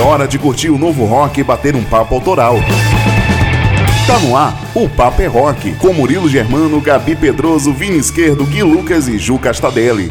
É hora de curtir o novo rock e bater um papo autoral. Tá no ar, o Papo é Rock, com Murilo Germano, Gabi Pedroso, Vini Esquerdo, Gui Lucas e Ju Castadelli.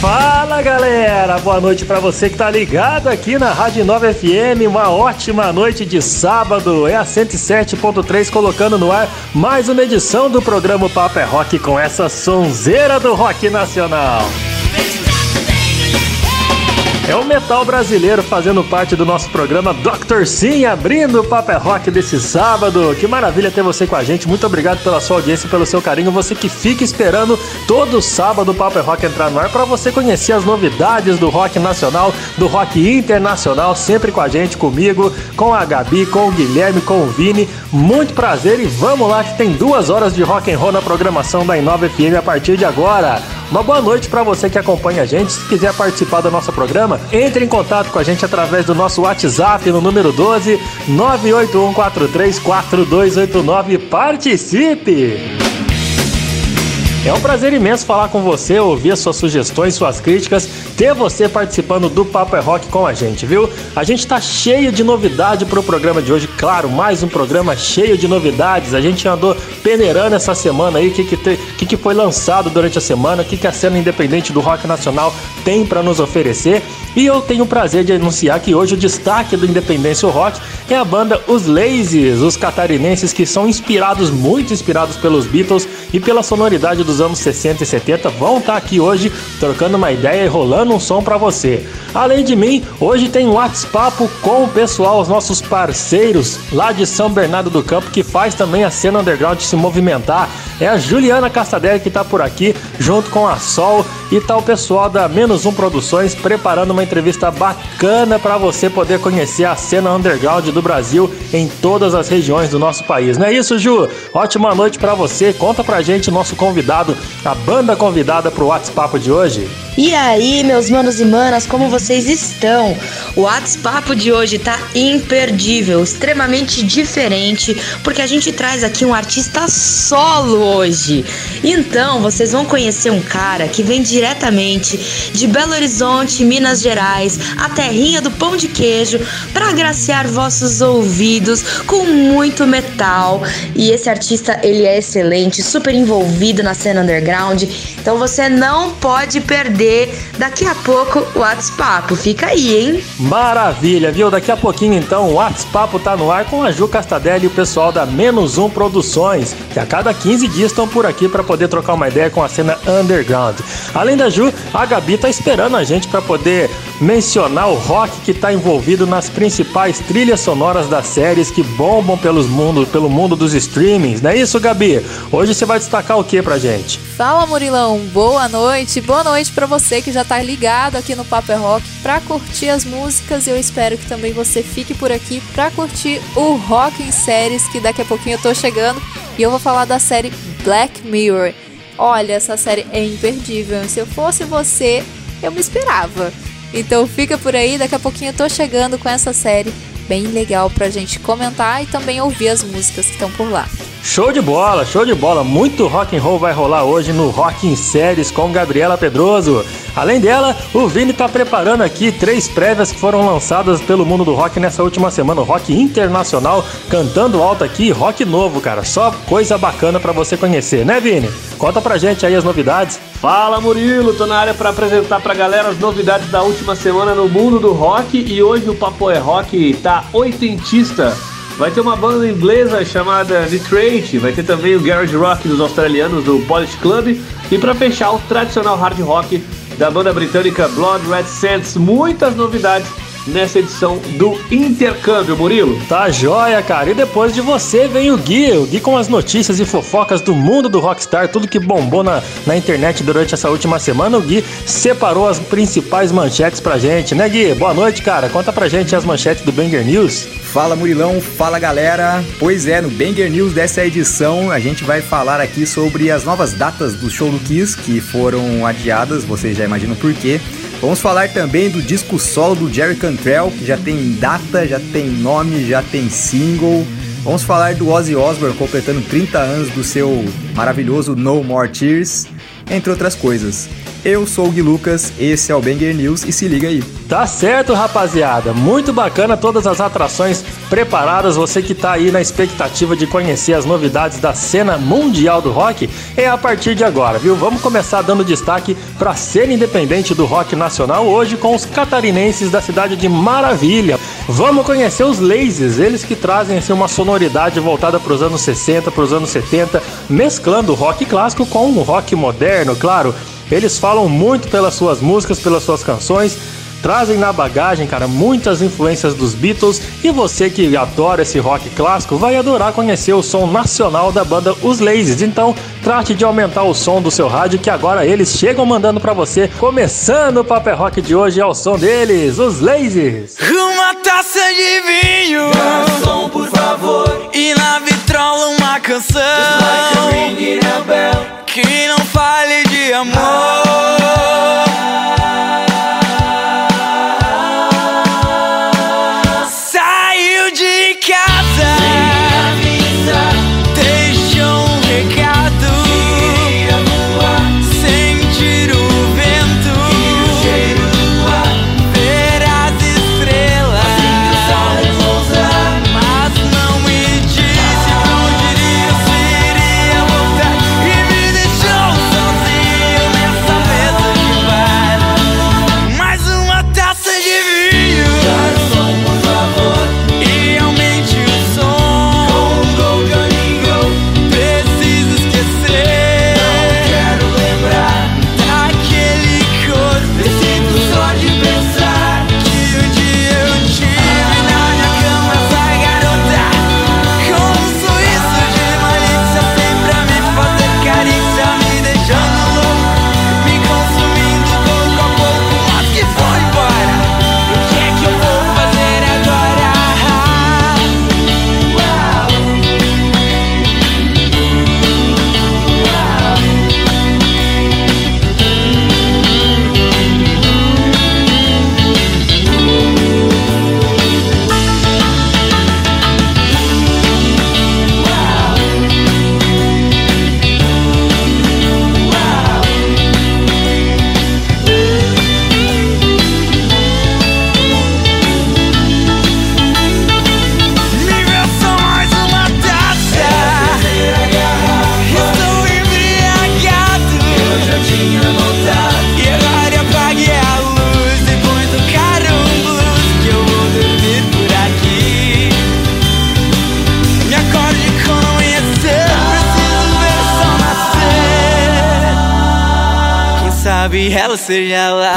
Fala galera, boa noite pra você que tá ligado aqui na Rádio Inova FM, uma ótima noite de sábado, é a 107.3 colocando no ar mais uma edição do programa Papo é Rock com essa sonzeira do rock nacional. É o metal brasileiro fazendo parte do nosso programa Dr. Sim, abrindo o Papo é Rock desse sábado. Que maravilha ter você com a gente. Muito obrigado pela sua audiência, pelo seu carinho. Você que fica esperando todo sábado o Papo é Rock entrar no ar para você conhecer as novidades do rock nacional, do rock internacional. Sempre com a gente, comigo, com a Gabi, com o Guilherme, com o Vini. Muito prazer e vamos lá que tem 2 horas de rock and roll na programação da Inova FM a partir de agora. Uma boa noite para você que acompanha a gente. Se quiser participar do nosso programa, entre em contato com a gente através do nosso WhatsApp no número 12 981434289. Participe! É um prazer imenso falar com você, ouvir suas sugestões, suas críticas, ter você participando do Papo é Rock com a gente, viu? A gente tá cheio de novidade pro programa de hoje, claro, mais um programa cheio de novidades. A gente andou peneirando essa semana aí, o que foi lançado durante a semana, o que, que a cena independente do rock nacional tem para nos oferecer. E eu tenho o prazer de anunciar que hoje o destaque do Independência Rock é a banda Os Láses, os catarinenses que são muito inspirados pelos Beatles e pela sonoridade dos anos 60 e 70, vão estar aqui hoje trocando uma ideia e rolando um som pra você. Além de mim, hoje tem um WhatsApp com o pessoal, os nossos parceiros lá de São Bernardo do Campo, que faz também a cena underground se movimentar. É a Juliana Castadelli que tá por aqui, junto com a Sol, e tá o pessoal da Menos Um Produções preparando uma entrevista bacana pra você poder conhecer a cena underground do Brasil em todas as regiões do nosso país. Não é isso, Ju? Ótima noite pra você, conta pra gente, nosso convidado, a banda convidada pro WhatsApp de hoje. E aí, meus manos e manas, como vocês estão? O WhatsApp de hoje tá imperdível, extremamente diferente, porque a gente traz aqui um artista solo hoje. Então, vocês vão conhecer um cara que vem diretamente de Belo Horizonte, Minas Gerais, a terrinha do pão de queijo, para agraciar vossos ouvidos com muito metal. E esse artista, ele é excelente, super envolvido na cena underground, então você não pode perder. Daqui a pouco o WhatsApp, fica aí, hein? Maravilha, viu? Daqui a pouquinho então o WhatsApp tá no ar com a Ju Castadelli e o pessoal da Menos Um Produções, que a cada 15 dias estão por aqui para poder trocar uma ideia com a cena underground. Além da Ju, a Gabi tá esperando a gente para poder mencionar o rock que tá envolvido nas principais trilhas sonoras das séries que bombam pelo mundo dos streamings. Não é isso, Gabi? Hoje você vai destacar o que pra gente? Fala, Murilão. Boa noite pra você que já tá ligado aqui no Papo é Rock pra curtir as músicas, e eu espero que também você fique por aqui pra curtir o rock em séries, que daqui a pouquinho eu tô chegando e eu vou falar da série Black Mirror. Olha, essa série é imperdível, se eu fosse você, eu me inspirava. Então fica por aí, daqui a pouquinho eu tô chegando com essa série bem legal pra gente comentar e também ouvir as músicas que estão por lá. Show de bola, muito rock and roll vai rolar hoje no Rock em Séries com Gabriela Pedroso. Além dela, o Vini tá preparando aqui 3 prévias que foram lançadas pelo mundo do rock nessa última semana, o rock internacional, cantando alto aqui, rock novo, cara, só coisa bacana pra você conhecer, né, Vini? Conta pra gente aí as novidades. Fala, Murilo, tô na área pra apresentar pra galera as novidades da última semana no mundo do rock, e hoje o Papo é Rock tá oitentista. Vai ter uma banda inglesa chamada Nitrate, vai ter também o garage rock dos australianos do Polish Club, e para fechar, o tradicional hard rock da banda britânica Blood Red Sands. Muitas novidades nessa edição do Intercâmbio, Murilo. Tá joia, cara. E depois de você vem o Gui com as notícias e fofocas do mundo do rockstar, tudo que bombou na internet durante essa última semana. O Gui separou as principais manchetes pra gente, né, Gui? Boa noite, cara. Conta pra gente as manchetes do Banger News. Fala, Murilão. Fala, galera. Pois é, no Banger News dessa edição a gente vai falar aqui sobre as novas datas do show do Kiss, que foram adiadas, vocês já imaginam por quê. Vamos falar também do disco solo do Jerry Cantrell, que já tem data, já tem nome, já tem single. Vamos falar do Ozzy Osbourne completando 30 anos do seu maravilhoso No More Tears, entre outras coisas. Eu sou o Gui Lucas, esse é o Banger News e se liga aí. Tá certo, rapaziada. Muito bacana todas as atrações preparadas. Você que tá aí na expectativa de conhecer as novidades da cena mundial do rock, é a partir de agora, viu? Vamos começar dando destaque pra cena independente do rock nacional hoje com os catarinenses da cidade de Maravilha. Vamos conhecer os Láses, eles que trazem assim, uma sonoridade voltada para os anos 60, para os anos 70, mesclando o rock clássico com o rock moderno, claro. Eles falam muito pelas suas músicas, pelas suas canções, trazem na bagagem, cara, muitas influências dos Beatles, e você que adora esse rock clássico vai adorar conhecer o som nacional da banda Os Láses. Então, trate de aumentar o som do seu rádio, que agora eles chegam mandando pra você. Começando o Papel Rock de hoje ao som deles, Os Láses. Uma taça de vinho, garçom, por favor, e na vitrola uma canção, like a bell, que não fale de amor. Saiu de casa, sem avisar, deixou um recado, queria voar, sentir o vento e o cheiro do ar, ver as estrelas, assim que o sol pousar. Mas não me disse onde iria, se iria voltar, e me deixou sozinho nessa mesa de bar. Mais uma taça de vinho, garçom, por favor, e aumente o som. Go, go, Johnny, go. Preciso esquecer, não quero lembrar daquele corpo. Preciso só de pensar que um dia eu tive na minha cama essa garota, com um sorriso de malícia, sempre a me fazer carícia, me deixando louco, me consumindo pouco a pouco, mas que foi embora. O que é que eu vou fazer agora? Uau, uau. Me veio só mais uma taça, estou embriagado, eu já tinha voltado, e agora apague a luz e põe tocar um blues, que eu vou dormir por aqui. Me acorde com esse, preciso ver o sol nascer, quem sabe ela seja lá.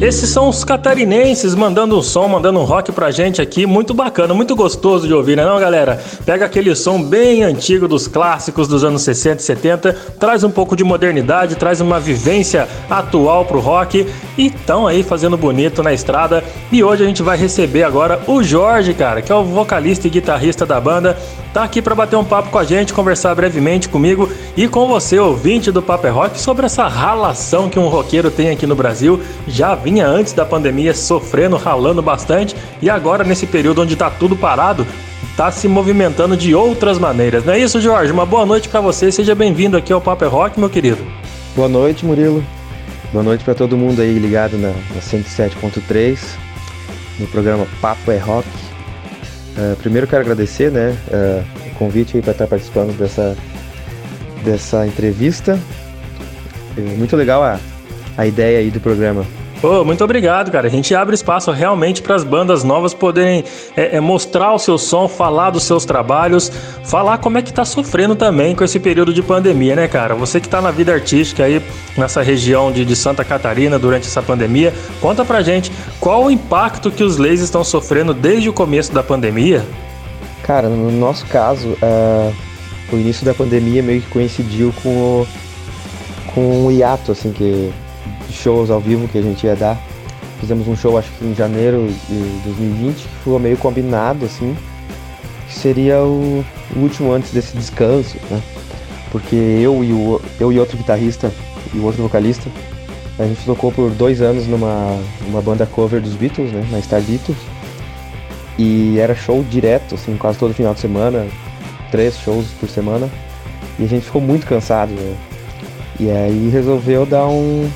Esses são os catarinenses mandando um som, mandando um rock pra gente aqui, muito bacana, muito gostoso de ouvir, né não, galera? Pega aquele som bem antigo dos clássicos dos anos 60 e 70, traz um pouco de modernidade, traz uma vivência atual pro rock, e tão aí fazendo bonito na estrada. E hoje a gente vai receber agora o Jorge, cara, que é o vocalista e guitarrista da banda, tá aqui pra bater um papo com a gente, conversar brevemente comigo e com você, ouvinte do Paper Rock, sobre essa ralação que um roqueiro tem aqui no Brasil. Já vinha antes da pandemia sofrendo, ralando bastante, e agora nesse período onde tá tudo parado, tá se movimentando de outras maneiras. Não é isso, Jorge? Uma boa noite pra você, seja bem-vindo aqui ao Paper Rock, meu querido. Boa noite, Murilo. Boa noite pra todo mundo aí ligado na 107.3, no programa Papo é Rock. Primeiro quero agradecer, né, o convite aí pra estar participando dessa entrevista. Muito legal a ideia aí do programa. Pô, muito obrigado, cara. A gente abre espaço realmente para as bandas novas poderem mostrar o seu som, falar dos seus trabalhos, falar como é que tá sofrendo também com esse período de pandemia, né, cara? Você que tá na vida artística aí, nessa região de Santa Catarina durante essa pandemia, conta pra gente qual o impacto que os Láses estão sofrendo desde o começo da pandemia? Cara, no nosso caso, o início da pandemia meio que coincidiu com o hiato, assim, que... de shows ao vivo que a gente ia dar. Fizemos um show, acho que em janeiro de 2020, que foi meio combinado, assim, que seria o último antes desse descanso, né? Porque eu e outro guitarrista e o outro vocalista, A gente tocou por 2 anos numa banda cover dos Beatles, né, na Star Beatles. E era show direto, assim, quase todo final de semana, 3 shows por semana. E a gente ficou muito cansado, né? E aí resolveu dar um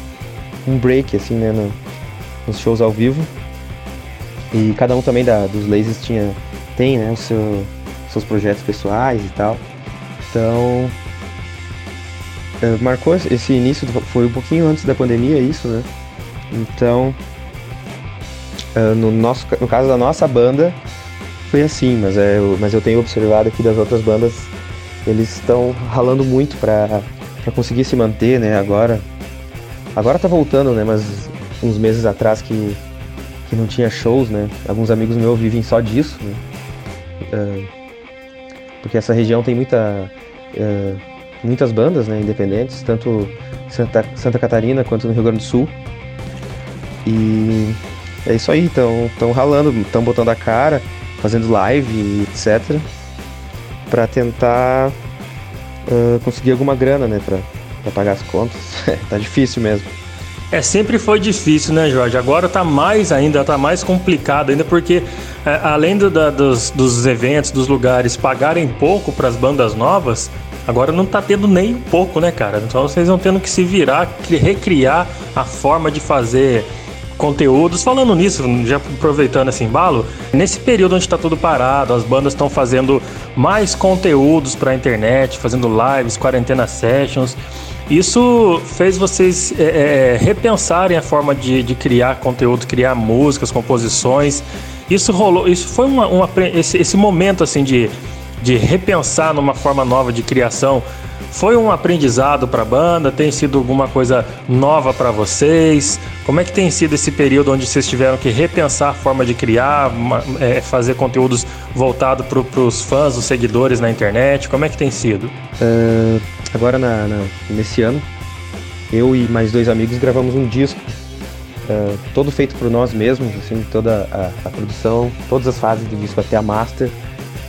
break, assim, né, nos shows ao vivo. E cada um também dos Lazes tem, né, seus projetos pessoais e tal. Então, marcou esse início, foi um pouquinho antes da pandemia isso, né? Então, no caso da nossa banda, foi assim, mas eu tenho observado aqui das outras bandas, eles estão ralando muito pra conseguir se manter, né, agora. Agora tá voltando, né, mas uns meses atrás que não tinha shows, né, alguns amigos meus vivem só disso, né, porque essa região tem muitas bandas, né, independentes, tanto Santa Catarina quanto no Rio Grande do Sul, e é isso aí, estão ralando, estão botando a cara, fazendo live, etc, para tentar conseguir alguma grana, né, para pagar as contas. Tá difícil mesmo. Sempre foi difícil, né, Jorge? Agora tá mais ainda, tá mais complicado ainda, porque além dos eventos, dos lugares pagarem pouco para as bandas novas, agora não tá tendo nem um pouco, né, cara? Então vocês vão tendo que se virar, recriar a forma de fazer conteúdos. Falando nisso, já aproveitando esse embalo, nesse período onde está tudo parado, as bandas estão fazendo mais conteúdos para a internet, fazendo lives, quarentena sessions. Isso fez vocês repensarem a forma de criar conteúdo, criar músicas, composições. Isso rolou, isso foi esse momento assim de repensar numa forma nova de criação. Foi um aprendizado para a banda? Tem sido alguma coisa nova para vocês? Como é que tem sido esse período onde vocês tiveram que repensar a forma de criar, fazer conteúdos voltados para os fãs, os seguidores na internet? Como é que tem sido? Agora, nesse ano, eu e mais 2 amigos gravamos um disco, todo feito por nós mesmos, assim, toda a produção, todas as fases do disco até a master,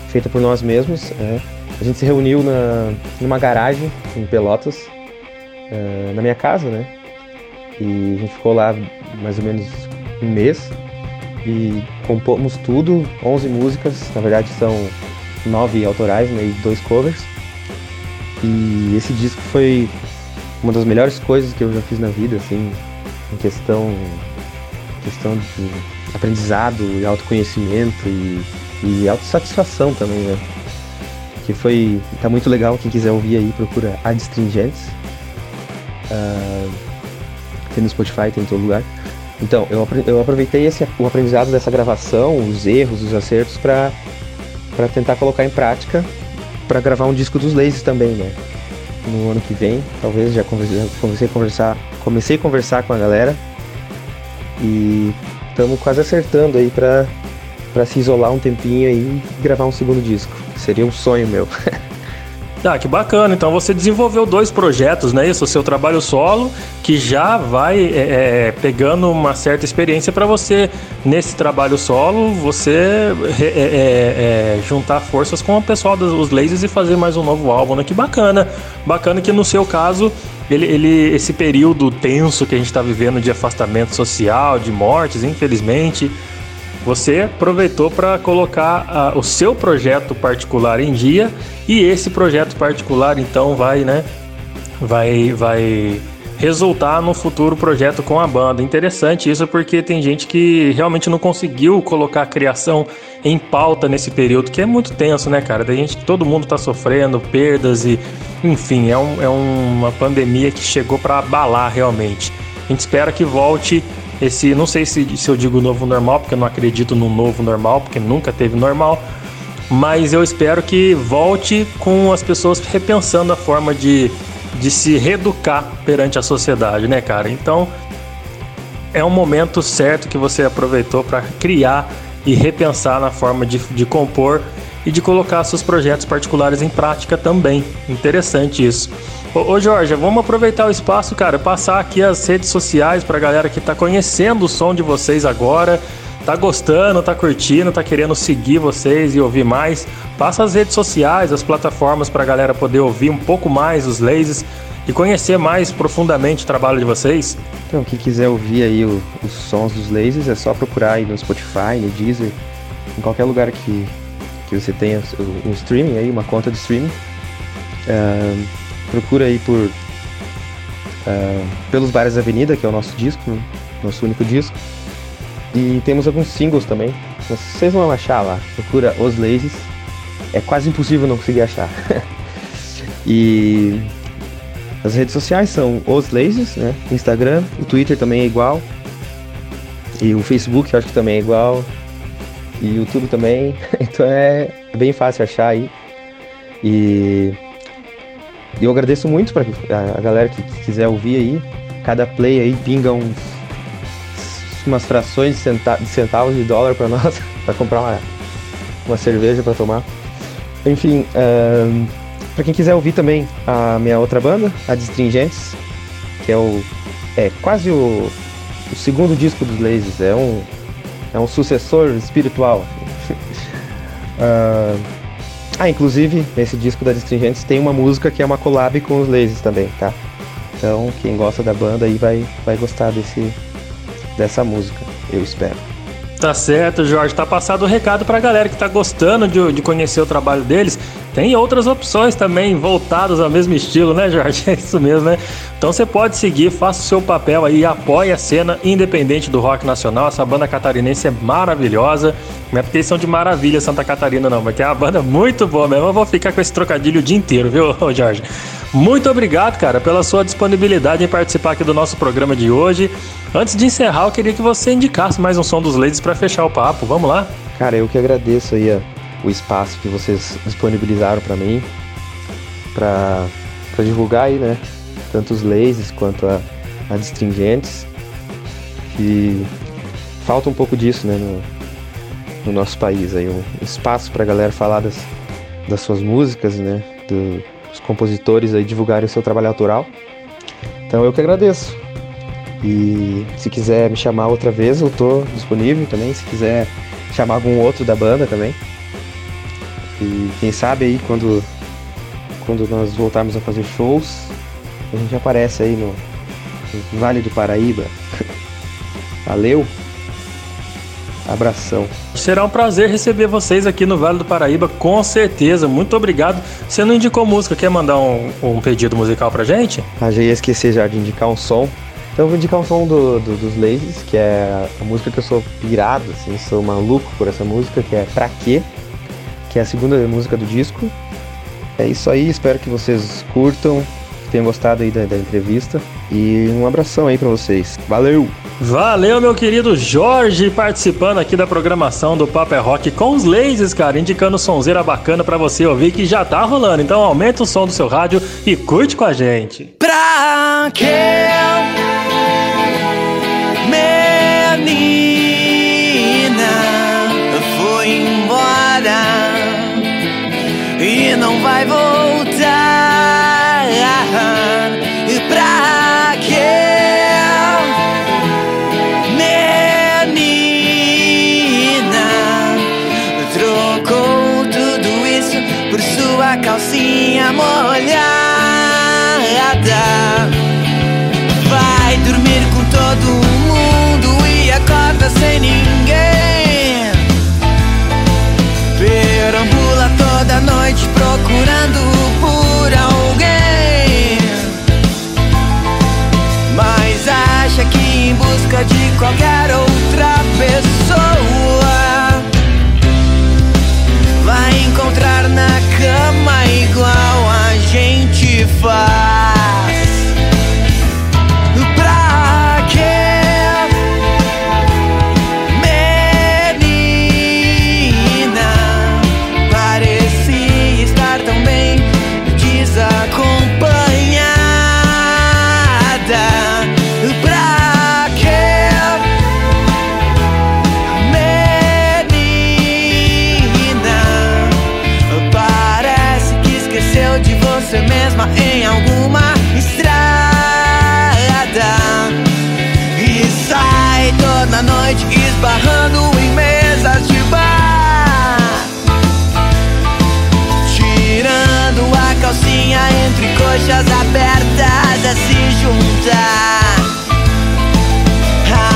feita por nós mesmos. A gente se reuniu numa garagem em Pelotas, na minha casa, né? E a gente ficou lá mais ou menos um mês e compomos tudo, 11 músicas, na verdade são 9 autorais, né, e 2 covers. E esse disco foi uma das melhores coisas que eu já fiz na vida, assim, em questão de aprendizado e autoconhecimento e autossatisfação também, né? Que tá muito legal, quem quiser ouvir aí, procura Adstringentes, tem no Spotify, tem em todo lugar. Então, eu aproveitei o aprendizado dessa gravação, os erros, os acertos, pra tentar colocar em prática, pra gravar um disco dos Lazes também, né, no ano que vem, talvez. Já comecei a conversar com a galera, e estamos quase acertando aí pra se isolar um tempinho aí e gravar um segundo disco. Seria um sonho meu. Ah, que bacana. Então você desenvolveu 2 projetos, né? Isso, o seu trabalho solo, que já vai pegando uma certa experiência para você, nesse trabalho solo, você juntar forças com o pessoal dos Lazes e fazer mais um novo álbum, né? Que bacana. Bacana que no seu caso, esse período tenso que a gente está vivendo de afastamento social, de mortes, infelizmente, você aproveitou para colocar o seu projeto particular em dia, e esse projeto particular então vai resultar no futuro projeto com a banda. Interessante isso, porque tem gente que realmente não conseguiu colocar a criação em pauta nesse período, que é muito tenso, né, cara? Tem gente que todo mundo tá sofrendo perdas e, enfim, é uma pandemia que chegou para abalar realmente. A gente espera que volte. Não sei se eu digo novo normal, porque eu não acredito no novo normal, porque nunca teve normal, mas eu espero que volte com as pessoas repensando a forma de se reeducar perante a sociedade, né, cara? Então, é um momento certo que você aproveitou para criar e repensar na forma de compor e de colocar seus projetos particulares em prática também. Interessante isso. Ô Jorge, vamos aproveitar o espaço, cara, passar aqui as redes sociais pra galera que tá conhecendo o som de vocês agora, tá gostando, tá curtindo, tá querendo seguir vocês e ouvir mais. Passa as redes sociais, as plataformas pra galera poder ouvir um pouco mais os Lazes e conhecer mais profundamente o trabalho de vocês. Então, quem quiser ouvir aí os sons dos Láses, é só procurar aí no Spotify, no Deezer, em qualquer lugar que você tenha um streaming aí, uma conta de streaming. Procura aí por Pelos Bares da Avenida, que é o nosso disco, nosso único disco. E temos alguns singles também. Vocês vão achar lá. Procura Os Láses. É quase impossível não conseguir achar. E as redes sociais são Os Láses, né? Instagram, o Twitter também é igual. E o Facebook eu acho que também é igual. E o YouTube também. Então é bem fácil achar aí. E eu agradeço muito para a galera que quiser ouvir aí. Cada play aí pinga umas frações de centavos de dólar para nós, para comprar uma cerveja para tomar. Enfim, para quem quiser ouvir também a minha outra banda, a Adstringentes, que é quase o segundo disco dos Láses, é um sucessor espiritual. Inclusive, nesse disco da Adstringentes tem uma música que é uma collab com os Láses também, tá? Então, quem gosta da banda aí vai gostar dessa música, eu espero. Tá certo, Jorge, tá passado o recado pra galera que tá gostando de conhecer o trabalho deles. Tem outras opções também voltadas ao mesmo estilo, né, Jorge? É isso mesmo, né? Então você pode seguir, faça o seu papel aí, apoie a cena independente do rock nacional. Essa banda catarinense é maravilhosa. Não é porque eles são de Maravilha, Santa Catarina, não, mas é uma banda muito boa mesmo. Eu vou ficar com esse trocadilho o dia inteiro, viu, Jorge? Muito obrigado, cara, pela sua disponibilidade em participar aqui do nosso programa de hoje. Antes de encerrar, eu queria que você indicasse mais um som dos Láses para fechar o papo. Vamos lá? Cara, eu que agradeço aí o espaço que vocês disponibilizaram para mim, para divulgar aí, né? Tanto os Láses quanto a Adstringentes. E falta um pouco disso, né? No nosso país aí, um espaço para a galera falar das suas músicas, né? Os compositores aí divulgarem o seu trabalho autoral. Então eu que agradeço. E se quiser me chamar outra vez, eu tô disponível também. Se quiser chamar algum outro da banda também. E quem sabe aí quando nós voltarmos a fazer shows, a gente aparece aí no Vale do Paraíba. Valeu! Abração. Será um prazer receber vocês aqui no Vale do Paraíba, com certeza. Muito obrigado. Você não indicou música, quer mandar um pedido musical pra gente? Já ia esquecer já de indicar um som. Então eu vou indicar um som dos Láses, que é a música que eu sou pirado, assim, sou maluco por essa música, que é Pra Quê? Que é a segunda música do disco. É isso aí, espero que vocês curtam, que tenham gostado aí da entrevista. E um abração aí pra vocês. Valeu! Valeu, meu querido Jorge, participando aqui da programação do Papo é Rock com os Láses, cara, indicando sonzeira bacana pra você ouvir que já tá rolando. Então aumenta o som do seu rádio e curte com a gente. Pra que menina foi embora e não vai voltar? Pra calcinha molhada, vai dormir com todo mundo e acorda sem ninguém. Perambula toda noite procurando por alguém, mas acha que em busca de qualquer outra pessoa vai encontrar na cama igual a gente faz. Pra quê, menina? Parecia estar tão bem desacompanhada. Mesma em alguma estrada e sai toda noite esbarrando em mesas de bar, tirando a calcinha entre coxas abertas. para se juntar.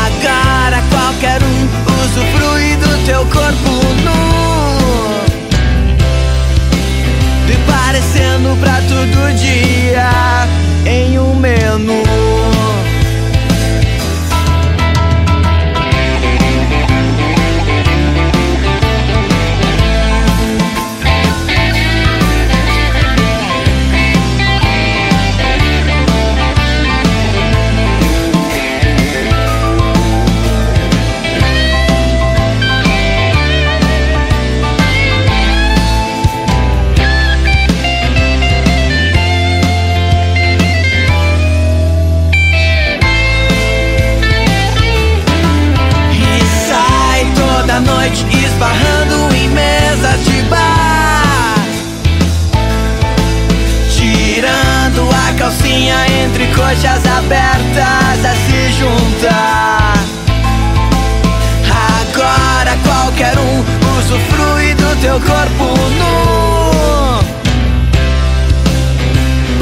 Agora qualquer um usufrui do teu corpo nu, te parecendo um prato do dia em um menu. Esbarrando em mesas de bar, tirando a calcinha entre coxas abertas a se juntar. Agora qualquer um usufrui do teu corpo nu,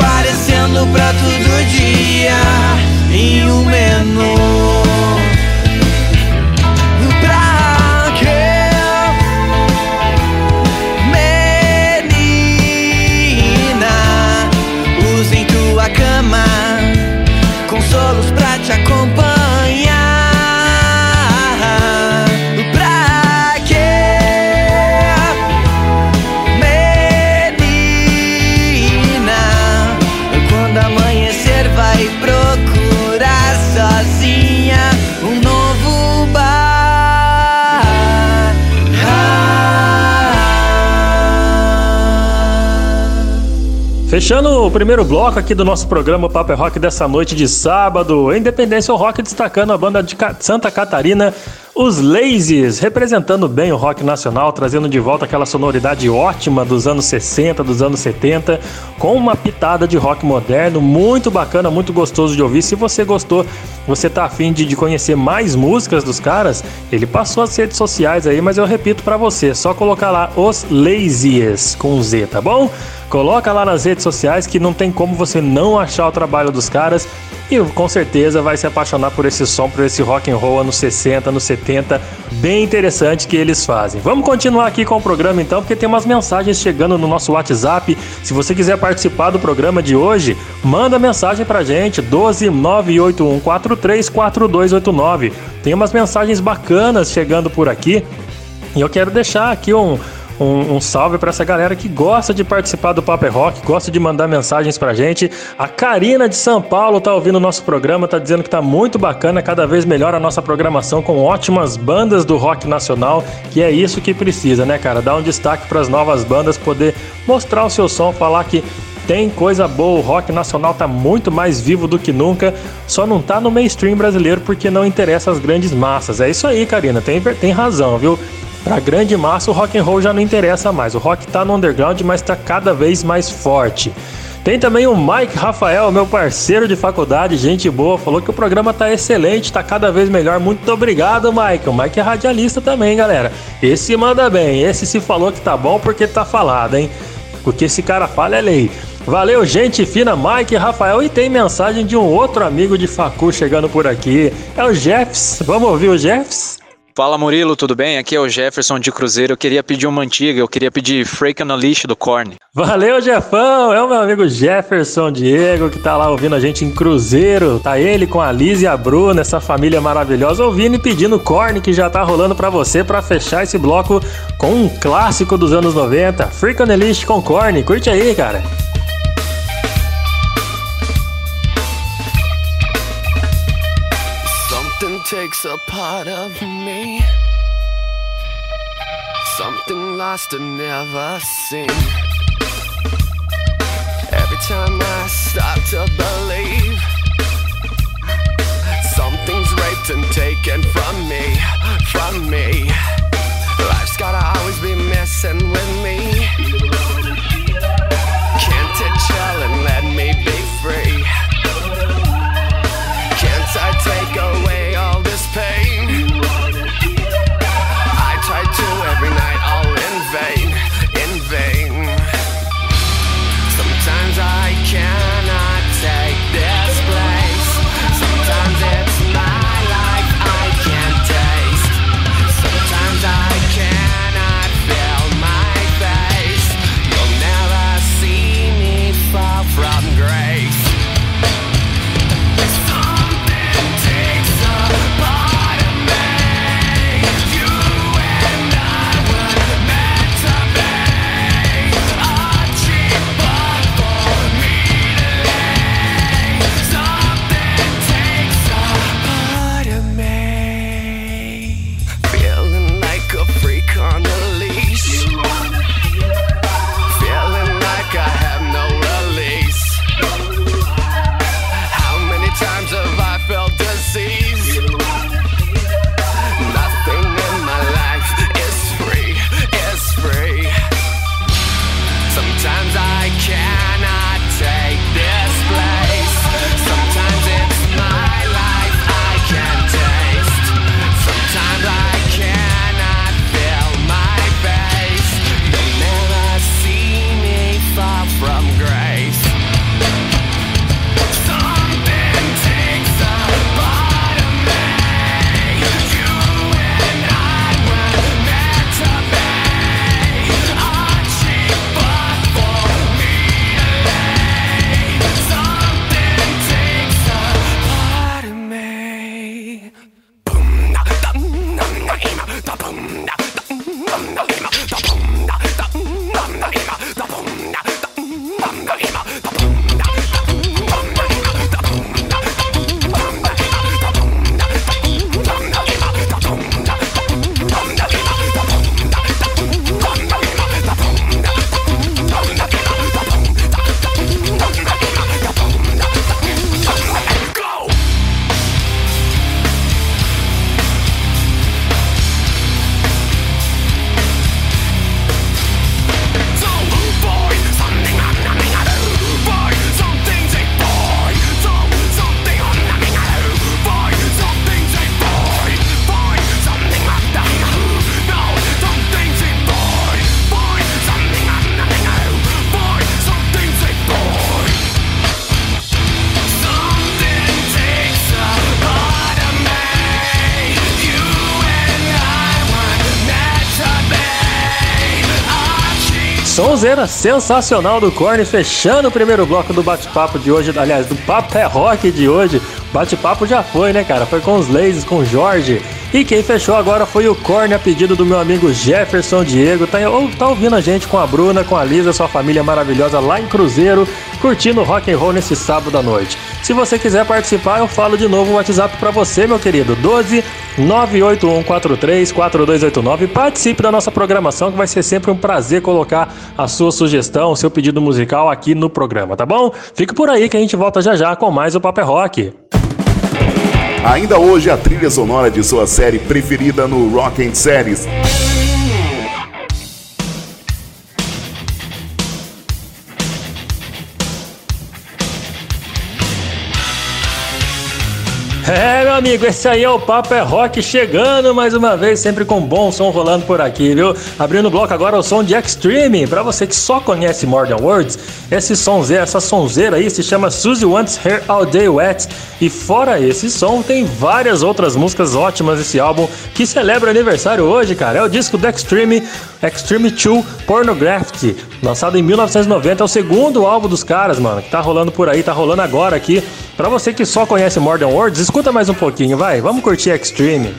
parecendo o prato do dia e um menu. Consolos pra te acompanhar. Pra quê, menina? Quando amanhecer vai procurar sozinha um novo bar. Fechando o primeiro bloco aqui do nosso programa Papo é Rock dessa noite de sábado, Independência ou Rock, destacando a banda de Santa Catarina, Os Láses, representando bem o rock nacional, trazendo de volta aquela sonoridade ótima dos anos 60, dos anos 70, com uma pitada de rock moderno, muito bacana, muito gostoso de ouvir. Se você gostou, você tá afim de conhecer mais músicas dos caras, ele passou as redes sociais aí, mas eu repito pra você, só colocar lá Os Láses, com Z, tá bom? Coloca lá nas redes sociais que não tem como você não achar o trabalho dos caras, e com certeza vai se apaixonar por esse som, por esse rock and roll anos 60, anos 70, bem interessante que eles fazem. Vamos continuar aqui com o programa então, porque tem umas mensagens chegando no nosso WhatsApp. Se você quiser participar do programa de hoje, manda mensagem pra gente, 12981434289. Tem umas mensagens bacanas chegando por aqui, e eu quero deixar aqui um salve para essa galera que gosta de participar do Papo é Rock, gosta de mandar mensagens pra gente. A Karina de São Paulo tá ouvindo o nosso programa, tá dizendo que tá muito bacana, cada vez melhor a nossa programação com ótimas bandas do rock nacional, que é isso que precisa, né, cara? Dar um destaque pras novas bandas, poder mostrar o seu som, falar que tem coisa boa, o rock nacional tá muito mais vivo do que nunca, só não tá no mainstream brasileiro porque não interessa as grandes massas. É isso aí, Karina, tem razão, viu? Pra grande massa o rock and roll já não interessa mais, o rock tá no underground, mas tá cada vez mais forte. Tem também o Mike Rafael, meu parceiro de faculdade, gente boa, falou que o programa tá excelente, tá cada vez melhor. Muito obrigado, Mike. O Mike é radialista também, galera. Esse manda bem, esse se falou que tá bom porque tá falado, hein? O que esse cara fala é lei. Valeu, gente fina, Mike, Rafael. E tem mensagem de um outro amigo de facu chegando por aqui, é o Jeffs. Vamos ouvir o Jeffs? Fala, Murilo, tudo bem? Aqui é o Jefferson de Cruzeiro. Eu queria pedir uma antiga, eu queria pedir Freak on the List do Korn. Valeu, Jeffão! É o meu amigo Jefferson Diego, que tá lá ouvindo a gente em Cruzeiro. Tá ele com a Liz e a Bruna, essa família maravilhosa, ouvindo e pedindo Korn, que já tá rolando pra você, pra fechar esse bloco com um clássico dos anos 90, Freak on the List com Korn. Curte aí, cara! Takes a part of me, something lost and never seen. Every time I start to believe, something's raped and taken from me, from me. Life's gotta always be messing with me. Can't it chill and let me be free? Can't I take away pain? I tried to every night, all in vain, in vain. Sometimes I cannot take this. Sonzeira sensacional do Korn, fechando o primeiro bloco do bate-papo de hoje, aliás, do Papo é Rock de hoje. Bate-papo já foi, né, cara? Foi com os Láses, com o Jorge. E quem fechou agora foi o Korn, a pedido do meu amigo Jefferson Diego. Tá ouvindo a gente com a Bruna, com a Lisa, sua família maravilhosa lá em Cruzeiro, curtindo rock and roll nesse sábado à noite. Se você quiser participar, eu falo de novo o WhatsApp pra você, meu querido, 12 981434289. Participe da nossa programação, que vai ser sempre um prazer colocar a sua sugestão, o seu pedido musical aqui no programa, tá bom? Fica por aí que a gente volta já já com mais o Papo é Rock. Ainda hoje a trilha sonora de sua série preferida no Rock and Series. É, meu amigo, esse aí é o Papo é Rock chegando mais uma vez, sempre com bom som rolando por aqui, viu? Abrindo o bloco agora o som de Extreme. Pra você que só conhece More Than Words, essa sonzeira aí se chama Suzy Wants Her All Day Wet. E fora esse som, tem várias outras músicas ótimas desse álbum que celebra aniversário hoje, cara. É o disco do Extreme, Extreme 2 Pornography, lançado em 1990. É o segundo álbum dos caras, mano, que tá rolando por aí, tá rolando agora aqui. Pra você que só conhece More Than Words, escuta mais um pouquinho, vai. Vamos curtir Extreme.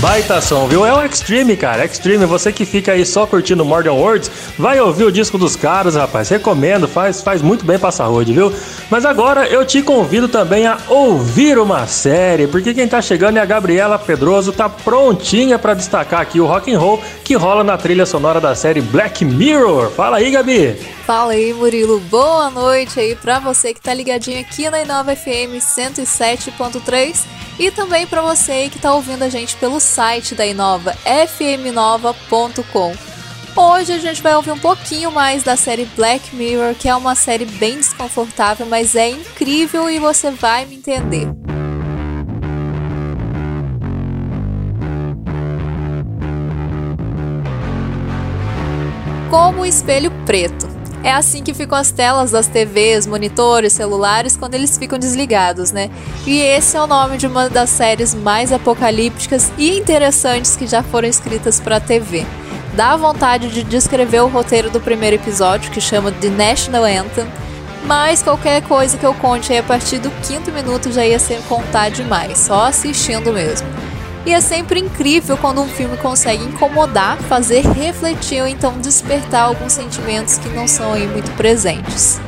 Baita som, viu? É o Extreme, cara. Extreme, você que fica aí só curtindo More Than Words, vai ouvir o disco dos caras, rapaz. Recomendo, faz muito bem passar road, viu? Mas agora eu te convido também a ouvir uma série, porque quem tá chegando é a Gabriela Pedroso, tá prontinha pra destacar aqui o rock and roll que rola na trilha sonora da série Black Mirror. Fala aí, Gabi! Fala aí, Murilo. Boa noite aí pra você que tá ligadinho aqui na Inova FM 107.3. E também para você aí que está ouvindo a gente pelo site da Inova, fmnova.com. Hoje a gente vai ouvir um pouquinho mais da série Black Mirror, que é uma série bem desconfortável, mas é incrível e você vai me entender. Como o espelho preto. É assim que ficam as telas das TVs, monitores, celulares, quando eles ficam desligados, né? E esse é o nome de uma das séries mais apocalípticas e interessantes que já foram escritas para a TV. Dá vontade de descrever o roteiro do primeiro episódio, que chama The National Anthem, mas qualquer coisa que eu conte aí a partir do quinto minuto já ia ser contar demais, só assistindo mesmo. E é sempre incrível quando um filme consegue incomodar, fazer refletir ou então despertar alguns sentimentos que não são aí muito presentes.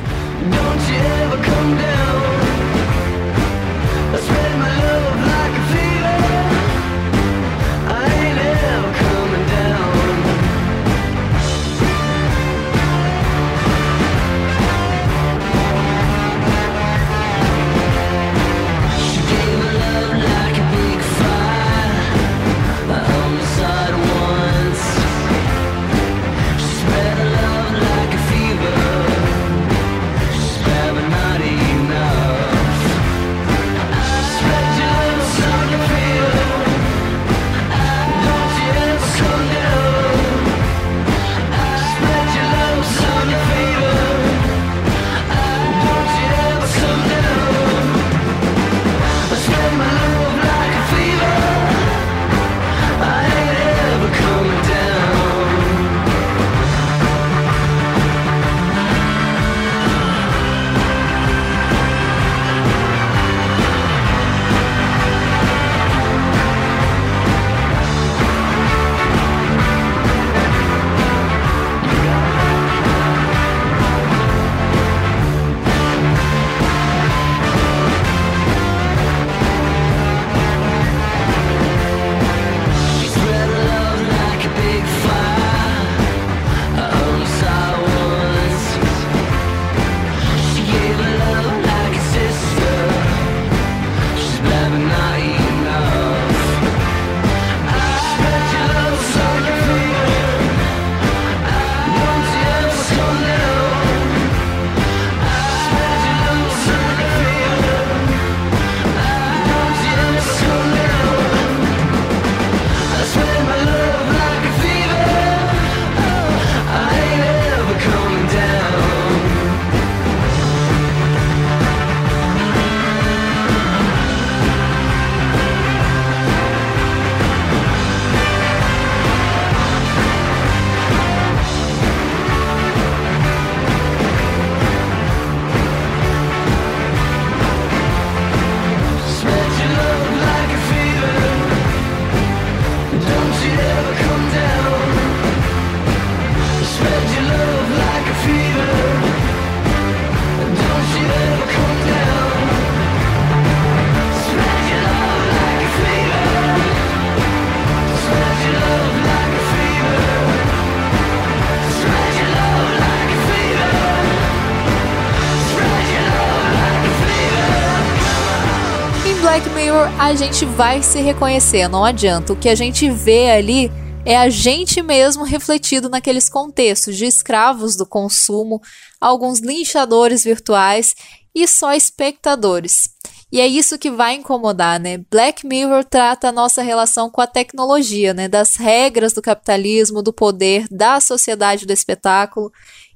Mirror, a gente vai se reconhecer, não adianta. O que a gente vê ali é a gente mesmo refletido naqueles contextos de escravos do consumo, alguns linchadores virtuais e só espectadores. E é isso que vai incomodar, né? Black Mirror trata a nossa relação com a tecnologia, né? Das regras do capitalismo, do poder, da sociedade do espetáculo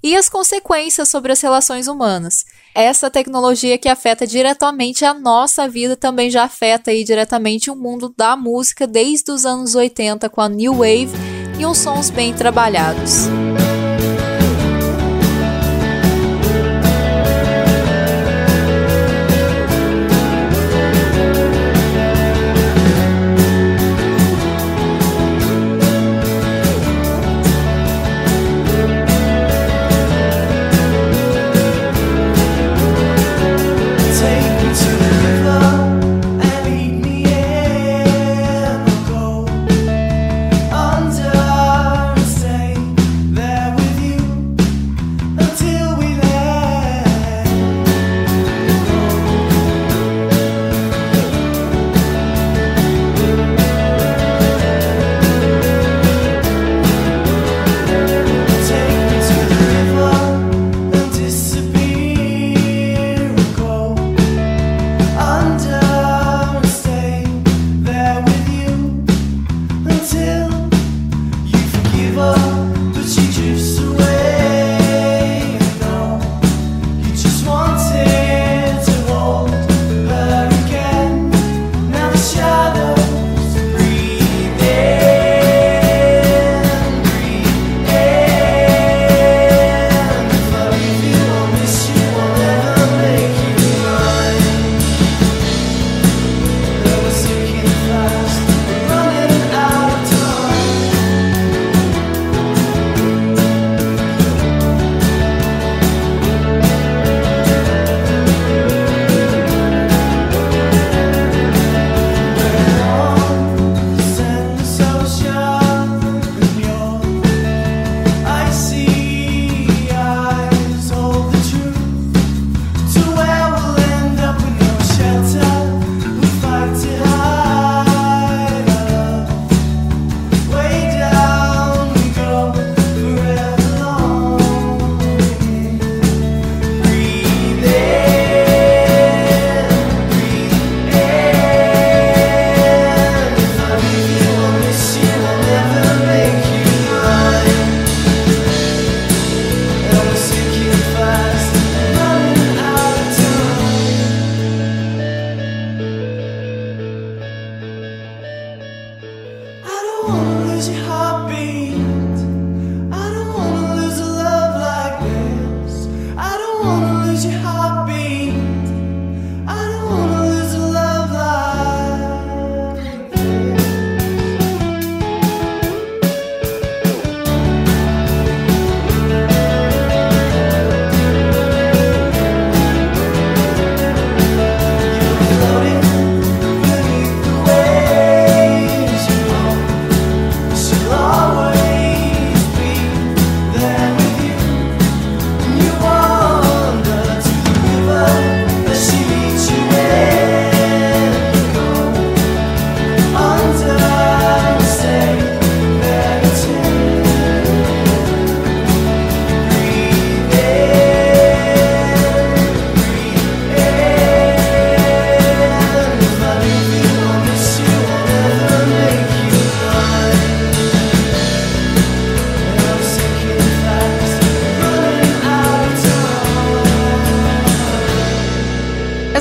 e as consequências sobre as relações humanas. Essa tecnologia que afeta diretamente a nossa vida também já afeta aí diretamente o mundo da música desde os anos 80 com a New Wave e uns sons bem trabalhados.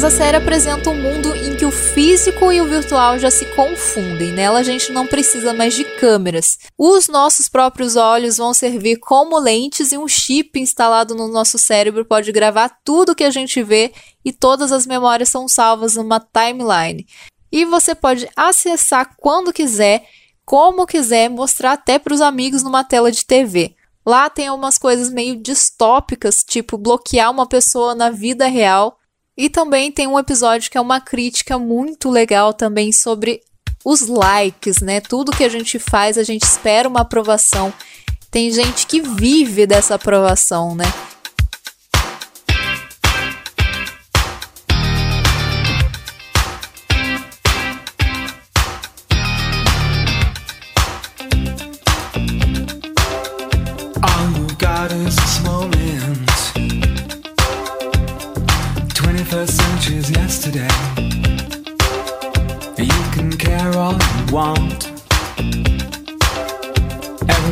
A série apresenta um mundo em que o físico e o virtual já se confundem. Nela a gente não precisa mais de câmeras. Os nossos próprios olhos vão servir como lentes e um chip instalado no nosso cérebro pode gravar tudo que a gente vê e todas as memórias são salvas numa timeline. E você pode acessar quando quiser, como quiser, mostrar até para os amigos numa tela de TV. Lá tem algumas coisas meio distópicas, tipo bloquear uma pessoa na vida real. E também tem um episódio que é uma crítica muito legal também sobre os likes, né? Tudo que a gente faz, a gente espera uma aprovação. Tem gente que vive dessa aprovação, né?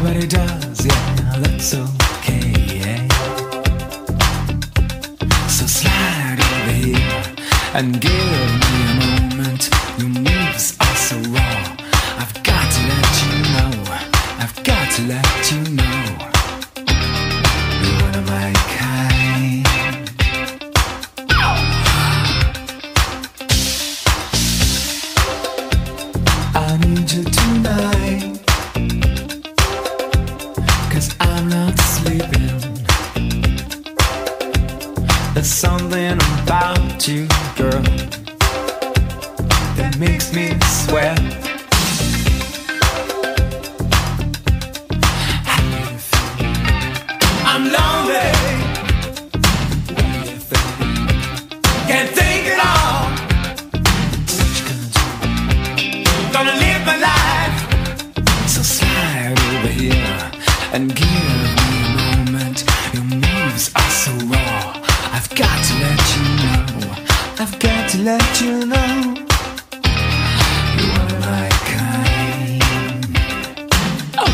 Everybody does, yeah, that's okay, yeah. So slide over here and give me a moment. Your moves are so raw. I've got to let you know, I've got to let you know, you're one of my kind. I need you tonight, 'cause I'm not sleeping. There's something about you, girl, that makes me sweat. I'm lonely, can't take it all. Gonna live my life, so slide over here and give me a moment. Your moves are so raw. I've got to let you know, I've got to let you know, you are my kind. Oh.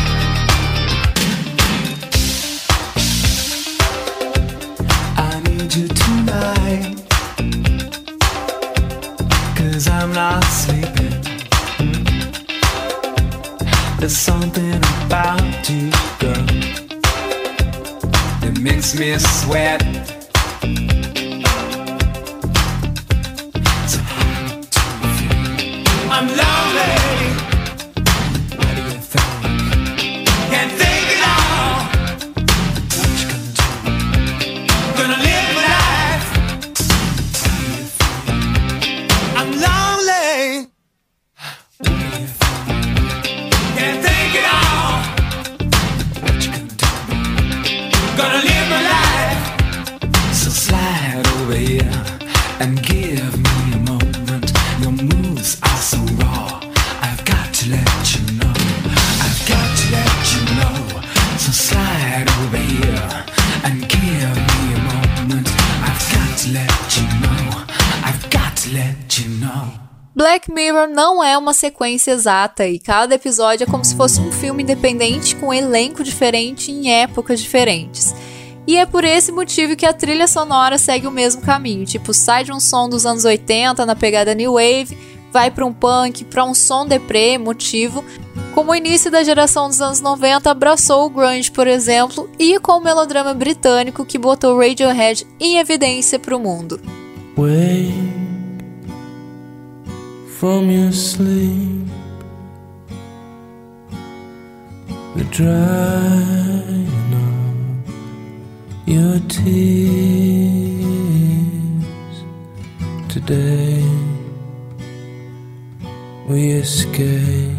I need you tonight, 'cause I'm not sleeping. There's something about you, girl, that makes me sweat. So hard to feel. I'm lonely. What do you think? Can't think at all. What you gonna do? Gonna live my life. What do you think? I'm lonely. What do you think? Can't take it all. What you gonna do? Gonna live my life. So slide over here and give me a moment. Your moves are so raw. I've got to let you know, I've got to let you know. So slide over here and give me a moment. I've got to let you know, I've got to let you know. Black Mirror não é uma sequência exata e cada episódio é como se fosse um filme independente com um elenco diferente em épocas diferentes. E é por esse motivo que a trilha sonora segue o mesmo caminho, tipo sai de um som dos anos 80 na pegada New Wave, vai para um punk, para um som deprê, emotivo, como o início da geração dos anos 90 abraçou o grunge, por exemplo, e com o melodrama britânico que botou Radiohead em evidência para o mundo. Wait. From your sleep, we're drying up your tears. Today we escape,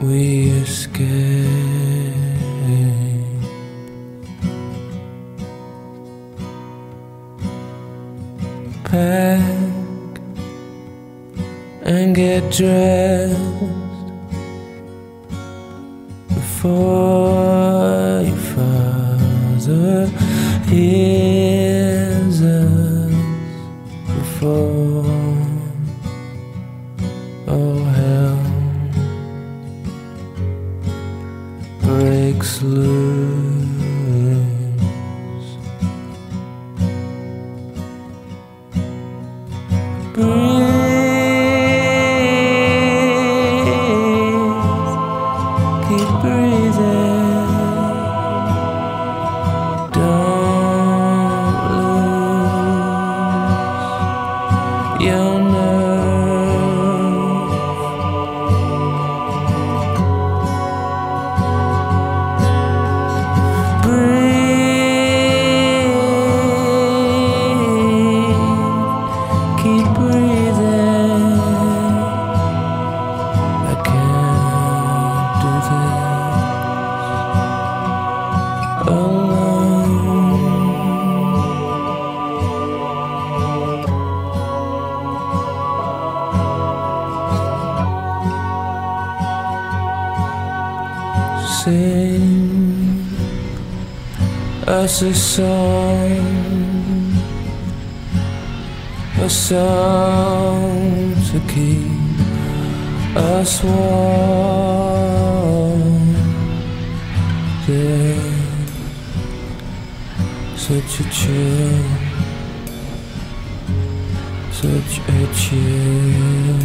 we escape. Past and get dressed before your father hears us, before, oh hell breaks loose. A song, a song to keep us warm. to chill, such a chill.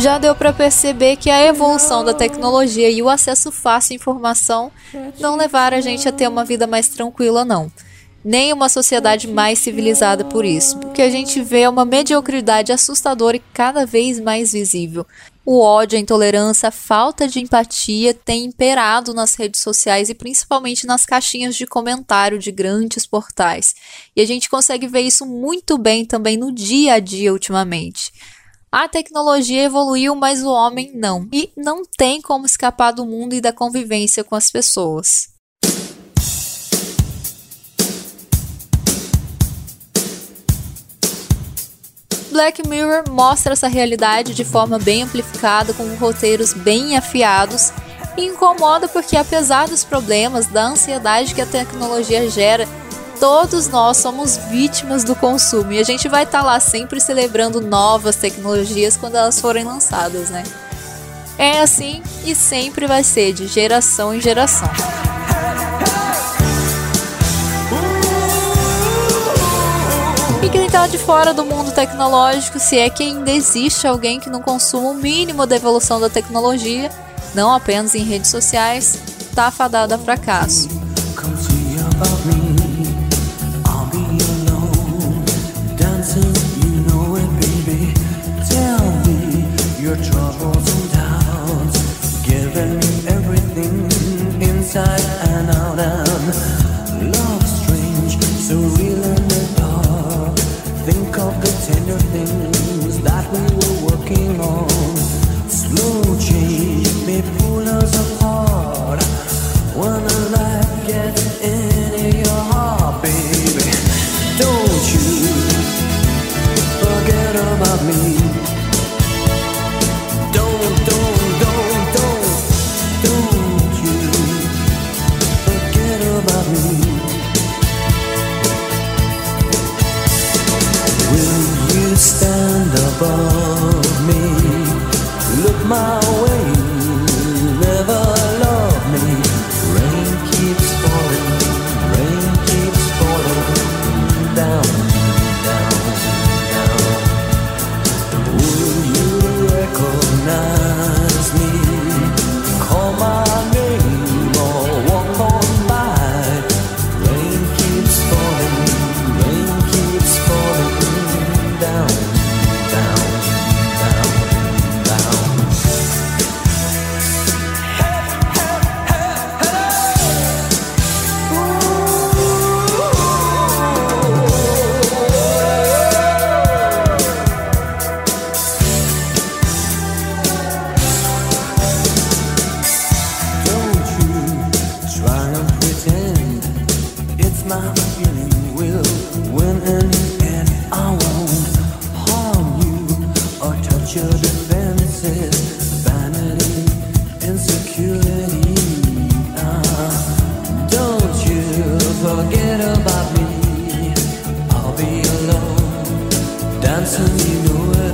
Já deu para perceber que a evolução da tecnologia e o acesso fácil à informação não levaram a gente a ter uma vida mais tranquila, não. Nem uma sociedade mais civilizada por isso. O que a gente vê é uma mediocridade assustadora e cada vez mais visível. O ódio, a intolerância, a falta de empatia tem imperado nas redes sociais e principalmente nas caixinhas de comentário de grandes portais. E a gente consegue ver isso muito bem também no dia a dia ultimamente. A tecnologia evoluiu, mas o homem não. E não tem como escapar do mundo e da convivência com as pessoas. Black Mirror mostra essa realidade de forma bem amplificada, com roteiros bem afiados, e incomoda porque, apesar dos problemas, da ansiedade que a tecnologia gera, todos nós somos vítimas do consumo e a gente vai estar lá sempre celebrando novas tecnologias quando elas forem lançadas, né? É assim e sempre vai ser, de geração em geração. E quem está de fora do mundo tecnológico, se é que ainda existe alguém que não consuma o mínimo da evolução da tecnologia, não apenas em redes sociais, está fadado a fracasso. Dancing, you know it,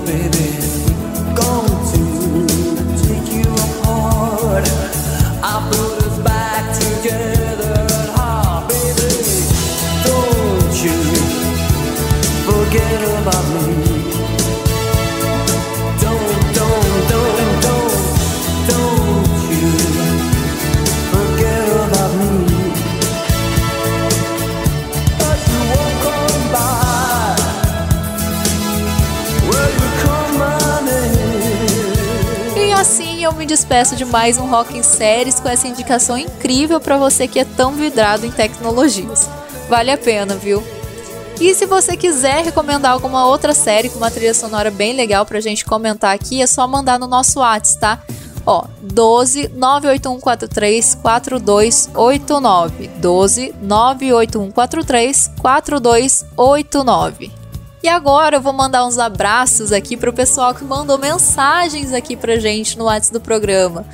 baby. Gone too forget about me. Don't you forget about me. But you won't come by. Will you call my name? E assim eu me despeço de mais um Rock em Séries com essa indicação incrível pra você que é tão vidrado em tecnologias. Vale a pena, viu? E se você quiser recomendar alguma outra série com uma trilha sonora bem legal pra gente comentar aqui, é só mandar no nosso WhatsApp, tá? Ó, 12 98143 4289. 12 98143 4289. E agora eu vou mandar uns abraços aqui pro pessoal que mandou mensagens aqui pra gente no WhatsApp do programa.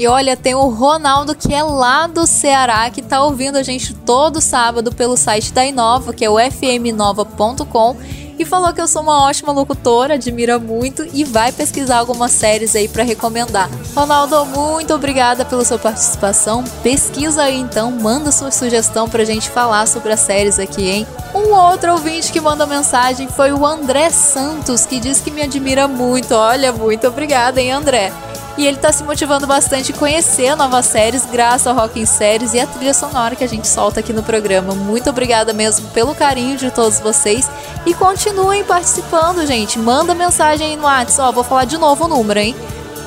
E olha, tem o Ronaldo, que é lá do Ceará, que tá ouvindo a gente todo sábado pelo site da Inova, que é o fmnova.com, e falou que eu sou uma ótima locutora, admira muito e vai pesquisar algumas séries aí pra recomendar. Ronaldo, muito obrigada pela sua participação. Pesquisa aí então, manda sua sugestão pra gente falar sobre as séries aqui, hein? Um outro ouvinte que mandou mensagem foi o André Santos, que diz que me admira muito. Olha, muito obrigada, hein, André? E ele tá se motivando bastante a conhecer novas séries graças ao Rock em Séries e a trilha sonora que a gente solta aqui no programa. Muito obrigada mesmo pelo carinho de todos vocês. E continuem participando, gente. Manda mensagem aí no WhatsApp. Ó, vou falar de novo o número, hein?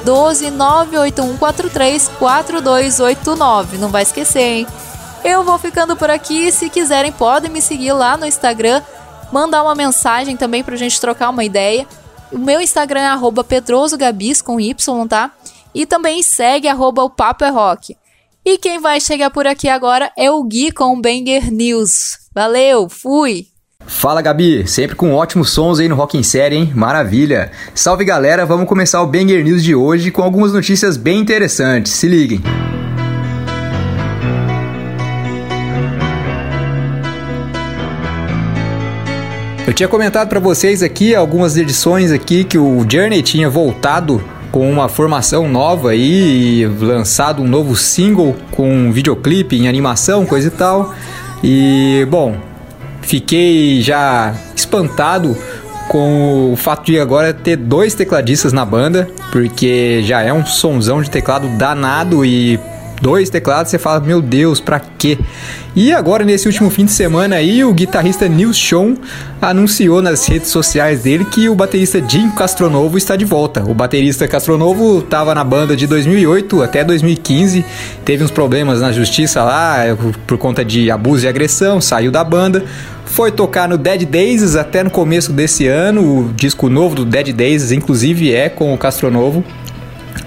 12 98143 4289. Não vai esquecer, hein? Eu vou ficando por aqui. Se quiserem, podem me seguir lá no Instagram. Mandar uma mensagem também pra gente trocar uma ideia. O meu Instagram é @pedrosogabis com Y, tá? E também segue @opapoerock. E quem vai chegar por aqui agora é o Gui com o Banger News. Valeu, fui! Fala, Gabi, sempre com ótimos sons aí no Rock em Série, hein? Maravilha! Salve, galera, vamos começar o Banger News de hoje com algumas notícias bem interessantes, se liguem! Eu tinha comentado para vocês aqui, algumas edições aqui, que o Journey tinha voltado com uma formação nova aí, e lançado um novo single com um videoclipe em animação, coisa e tal. E, bom, fiquei já espantado com o fato de agora ter 2 tecladistas na banda, porque já é um sonzão de teclado danado e 2 teclados, você fala, meu Deus, pra quê? E agora, nesse último fim de semana aí, o guitarrista Nils Schon anunciou nas redes sociais dele que o baterista Jim Castronovo está de volta. O baterista Castronovo estava na banda de 2008 até 2015, teve uns problemas na justiça lá, por conta de abuso e agressão, saiu da banda, foi tocar no Dead Daisies até no começo desse ano, o disco novo do Dead Daisies, inclusive, é com o Castronovo.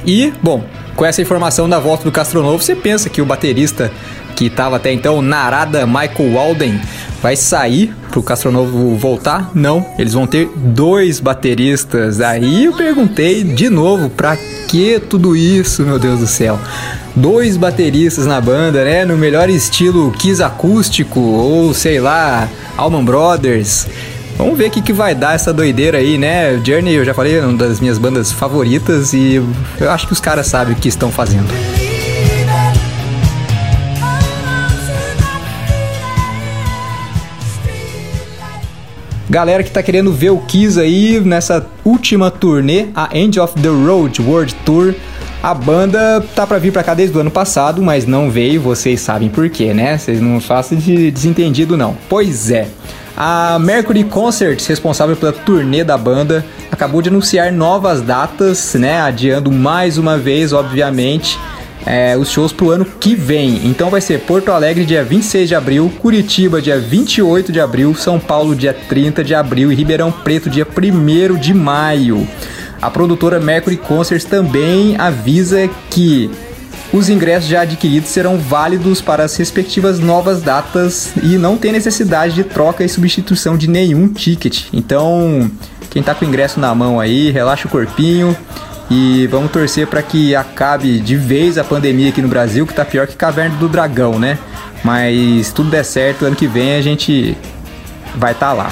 E, bom, com essa informação da volta do Castronovo, você pensa que o baterista que estava até então, Narada Michael Walden, vai sair pro Castronovo voltar? Não, eles vão ter 2 bateristas. Aí eu perguntei de novo, pra que tudo isso, meu Deus do céu? 2 bateristas na banda, né? No melhor estilo Kiss acústico ou, sei lá, Allman Brothers. Vamos ver o que vai dar essa doideira aí, né? O Journey, eu já falei, é uma das minhas bandas favoritas e eu acho que os caras sabem o que estão fazendo. Galera que tá querendo ver o Kiss aí nessa última turnê, a End of the Road World Tour, a banda tá pra vir pra cá desde o ano passado, mas não veio, vocês sabem por quê, né? Vocês não façam de desentendido, não. Pois é. A Mercury Concerts, responsável pela turnê da banda, acabou de anunciar novas datas, né? Adiando mais uma vez, obviamente, os shows pro ano que vem. Então vai ser Porto Alegre dia 26 de abril, Curitiba dia 28 de abril, São Paulo dia 30 de abril e Ribeirão Preto dia 1º de maio. A produtora Mercury Concerts também avisa que os ingressos já adquiridos serão válidos para as respectivas novas datas e não tem necessidade de troca e substituição de nenhum ticket. Então, quem tá com o ingresso na mão aí, relaxa o corpinho e vamos torcer para que acabe de vez a pandemia aqui no Brasil, que tá pior que Caverna do Dragão, né? Mas se tudo der certo, ano que vem a gente vai tá lá.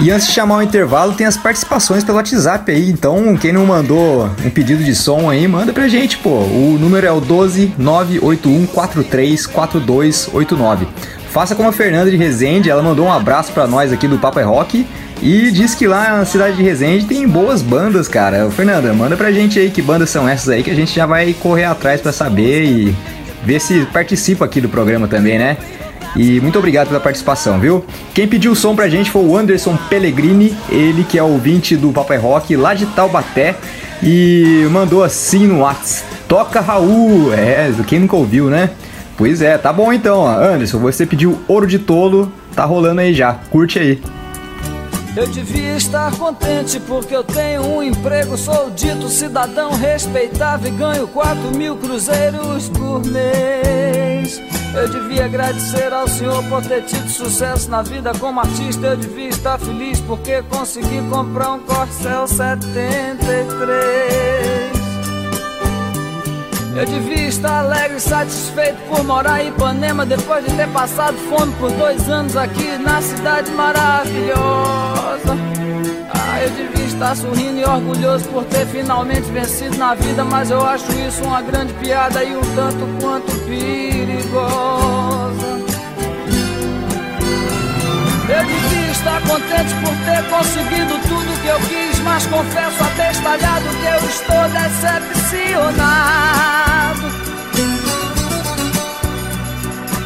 E antes de chamar o intervalo, tem as participações pelo WhatsApp aí. Então, quem não mandou um pedido de som aí, manda pra gente, pô. O número é o 12981434289. Faça como a Fernanda de Resende, ela mandou um abraço pra nós aqui do Papai Rock e diz que lá na cidade de Resende tem boas bandas, cara. Fernanda, manda pra gente aí que bandas são essas aí, que a gente já vai correr atrás pra saber e ver se participa aqui do programa também, né? E muito obrigado pela participação, viu? Quem pediu o som pra gente foi o Anderson Pellegrini, ele que é ouvinte do Papai Rock lá de Taubaté, e mandou assim no WhatsApp: toca Raul! É, quem nunca ouviu, né? Pois é, tá bom então, ó. Anderson, você pediu Ouro de Tolo, tá rolando aí já, curte aí. Eu devia estar contente porque eu tenho um emprego, sou dito cidadão respeitável e ganho 4.000 cruzeiros por mês. Eu devia agradecer ao senhor por ter tido sucesso na vida como artista. Eu devia estar feliz porque consegui comprar um Corsel 73. Eu devia estar alegre e satisfeito por morar em Ipanema, depois de ter passado fome por 2 anos aqui na cidade maravilhosa. Ah, eu devia estar sorrindo e orgulhoso por ter finalmente vencido na vida, mas eu acho isso uma grande piada e um tanto quanto perigosa. Eu devia estar contente por ter conseguido tudo que eu quis, mas confesso abestalhado que eu estou decepcionado.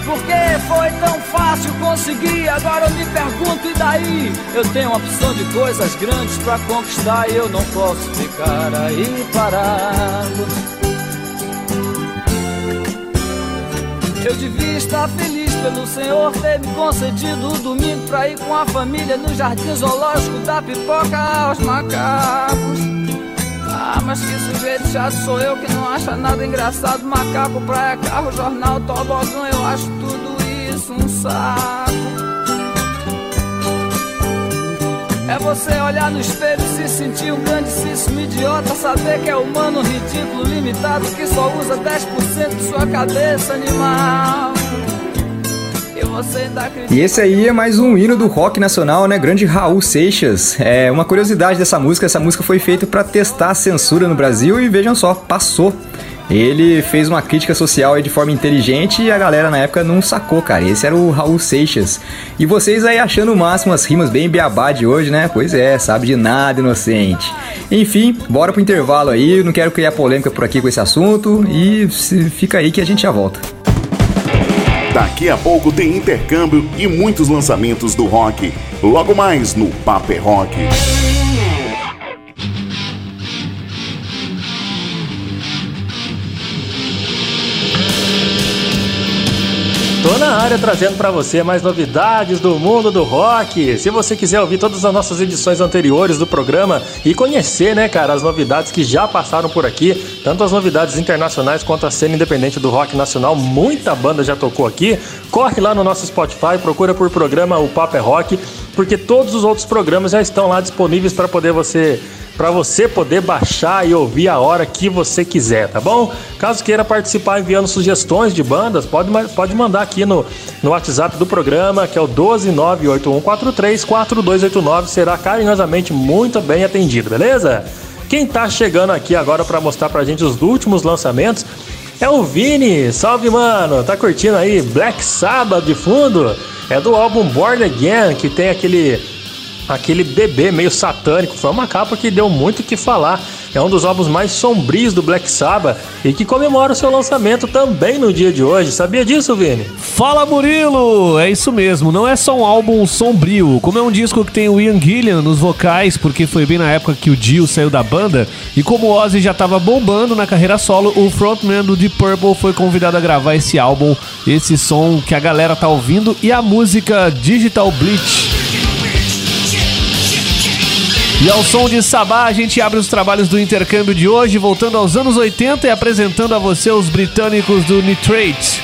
Porque foi tão fácil conseguir, agora eu me pergunto, e daí? Eu tenho uma opção de coisas grandes pra conquistar e eu não posso ficar aí parado. Eu devia estar feliz pelo senhor ter me concedido o domingo pra ir com a família no jardim zoológico da pipoca aos macacos. Ah, mas que sujeito chato sou eu que não acha nada engraçado. Macaco, praia, carro, jornal, tobogão, eu acho tudo isso um saco. É você olhar no espelho e se sentir um grandíssimo idiota, saber que é humano, ridículo, limitado, que só usa 10% de sua cabeça animal. E você ainda acredita... E esse aí é mais um hino do rock nacional, né? Grande Raul Seixas. É uma curiosidade dessa música, essa música foi feita para testar a censura no Brasil e vejam só, passou. Ele fez uma crítica social aí de forma inteligente e a galera na época não sacou, cara. Esse era o Raul Seixas. E vocês aí achando o máximo as rimas bem beabá de hoje, né? Pois é, sabe de nada, inocente. Enfim, bora pro intervalo aí. Eu não quero criar polêmica por aqui com esse assunto. E fica aí que a gente já volta. Daqui a pouco tem intercâmbio e muitos lançamentos do rock. Logo mais no Paper Rock. Tô na área trazendo pra você mais novidades do mundo do rock. Se você quiser ouvir todas as nossas edições anteriores do programa e conhecer, né, cara, as novidades que já passaram por aqui, tanto as novidades internacionais quanto a cena independente do rock nacional, muita banda já tocou aqui. Corre lá no nosso Spotify, procura por programa O Papo é Rock, porque todos os outros programas já estão lá disponíveis pra poder você... para você poder baixar e ouvir a hora que você quiser, tá bom? Caso queira participar enviando sugestões de bandas, pode mandar aqui no WhatsApp do programa, que é o 12981434289, será carinhosamente muito bem atendido, beleza? Quem tá chegando aqui agora para mostrar pra gente os últimos lançamentos é o Vini. Salve, mano! Tá curtindo aí Black Sabbath de fundo? É do álbum Born Again, que tem aquele bebê meio satânico. Foi uma capa que deu muito o que falar. É um dos álbuns mais sombrios do Black Sabbath e que comemora o seu lançamento também no dia de hoje. Sabia disso, Vini? Fala, Murilo! É isso mesmo, não é só um álbum sombrio. Como é um disco que tem o Ian Gillan nos vocais, porque foi bem na época que o Dio saiu da banda, e como o Ozzy já estava bombando na carreira solo, o frontman do Deep Purple foi convidado a gravar esse álbum, esse som que a galera tá ouvindo, e a música Digital Bleach. E ao som de Sabá, a gente abre os trabalhos do intercâmbio de hoje, voltando aos anos 80 e apresentando a você os britânicos do Nitrate.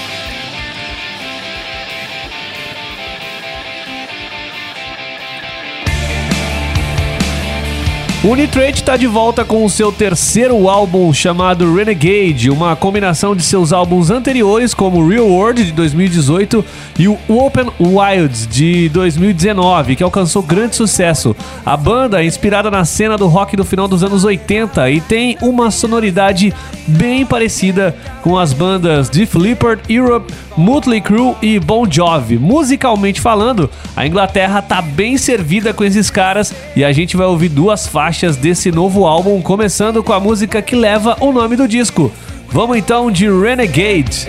O Nitrate está de volta com o seu terceiro álbum chamado Renegade, uma combinação de seus álbuns anteriores como Real World de 2018 e o Open Wilds de 2019, que alcançou grande sucesso. A banda é inspirada na cena do rock do final dos anos 80 e tem uma sonoridade bem parecida com as bandas Def Leppard, Europe, Mötley Crüe e Bon Jovi. Musicalmente falando, a Inglaterra tá bem servida com esses caras e a gente vai ouvir duas faixas desse novo álbum, começando com a música que leva o nome do disco. Vamos então de Renegade.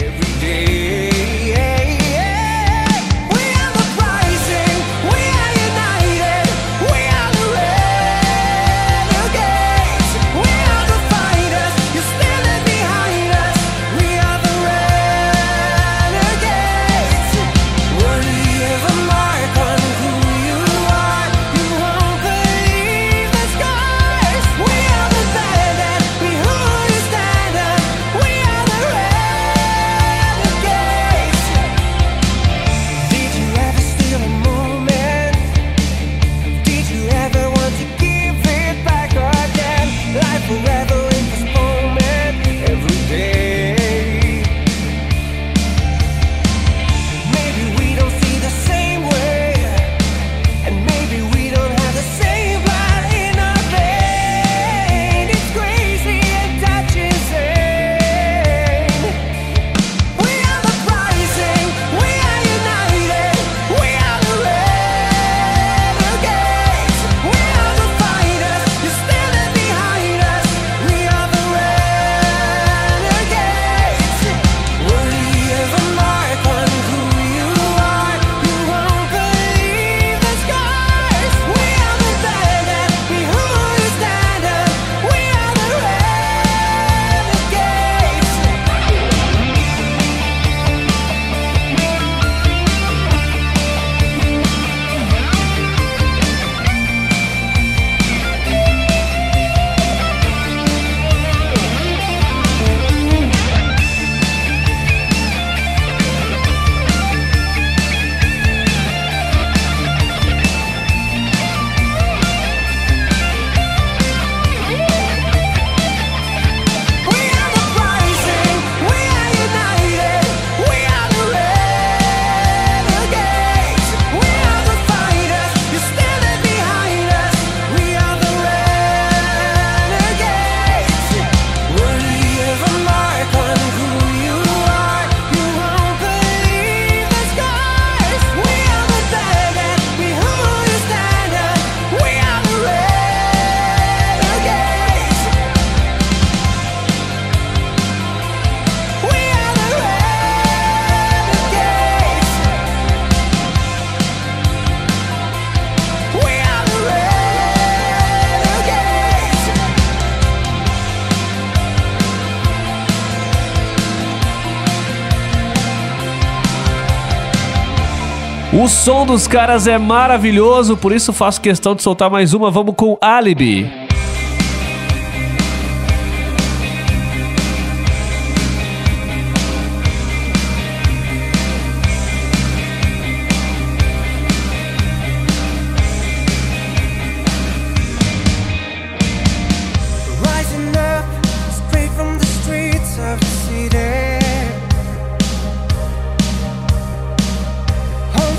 O som dos caras é maravilhoso, por isso faço questão de soltar mais uma. Vamos com Alibi.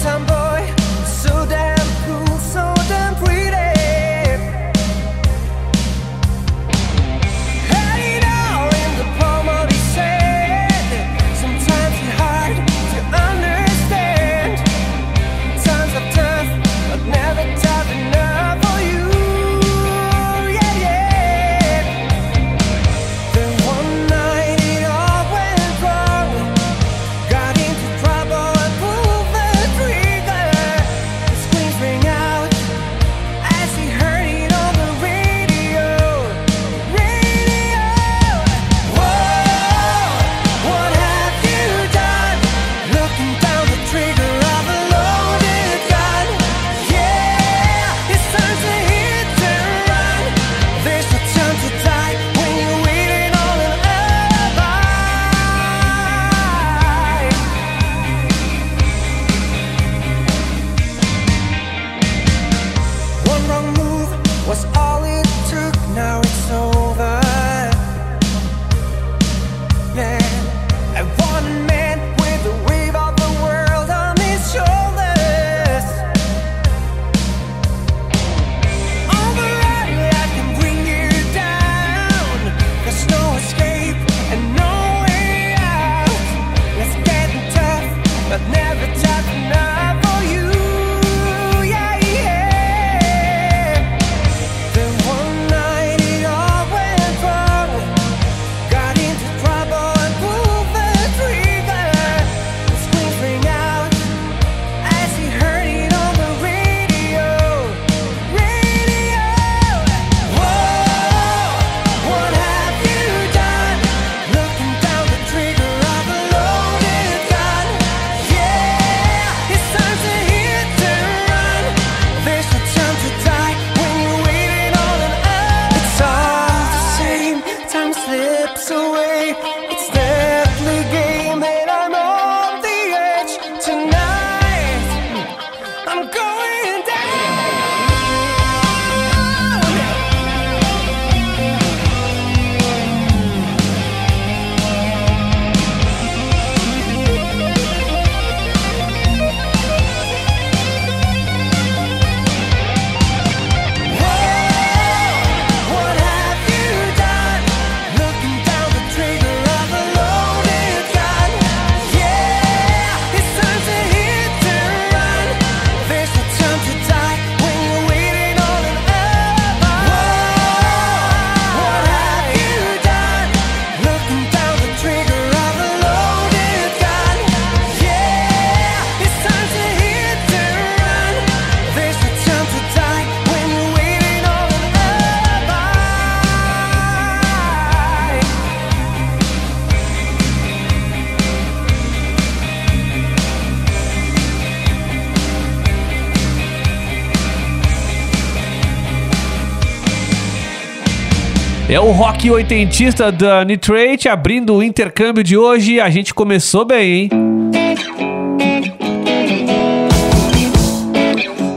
Tomboy, so damn cool, so damn pretty. É o rock oitentista da Nitrate abrindo o intercâmbio de hoje. A gente começou bem, hein?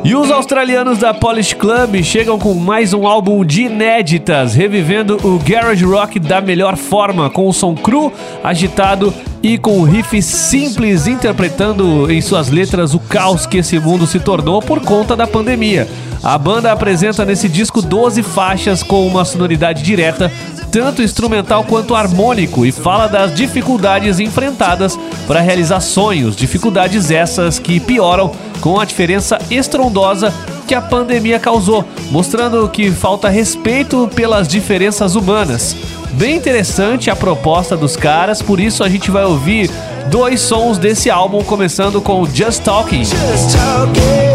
E os australianos da Polish Club chegam com mais um álbum de inéditas, revivendo o garage rock da melhor forma, com o som cru, agitado e com riffs simples, interpretando em suas letras o caos que esse mundo se tornou por conta da pandemia. A banda apresenta nesse disco 12 faixas com uma sonoridade direta, tanto instrumental quanto harmônico, e fala das dificuldades enfrentadas para realizar sonhos, dificuldades essas que pioram com a diferença estrondosa que a pandemia causou, mostrando que falta respeito pelas diferenças humanas. Bem interessante a proposta dos caras, por isso a gente vai ouvir 2 sons desse álbum, começando com Just Talking. Just Talking.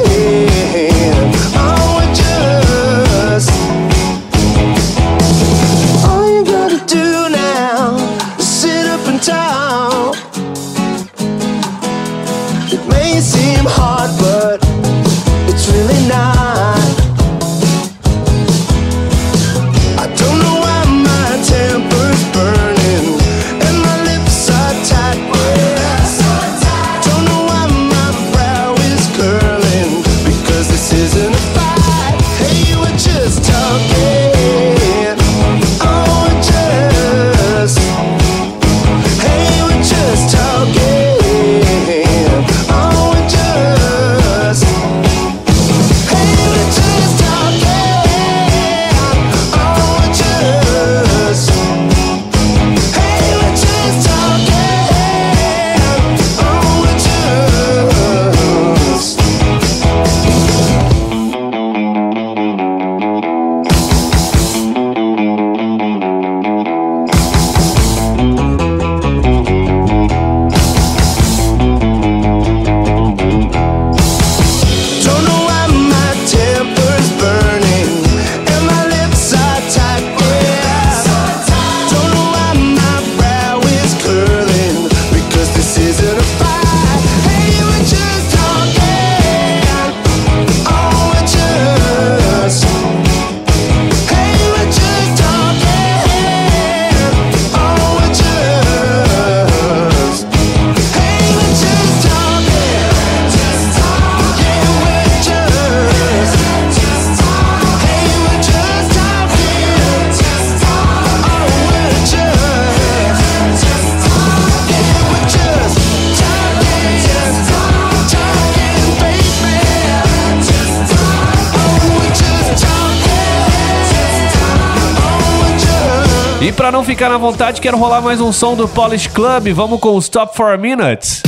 E pra não ficar na vontade, quero rolar mais um som do Polish Club. Vamos com o Stop for a Minute.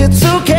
It's okay.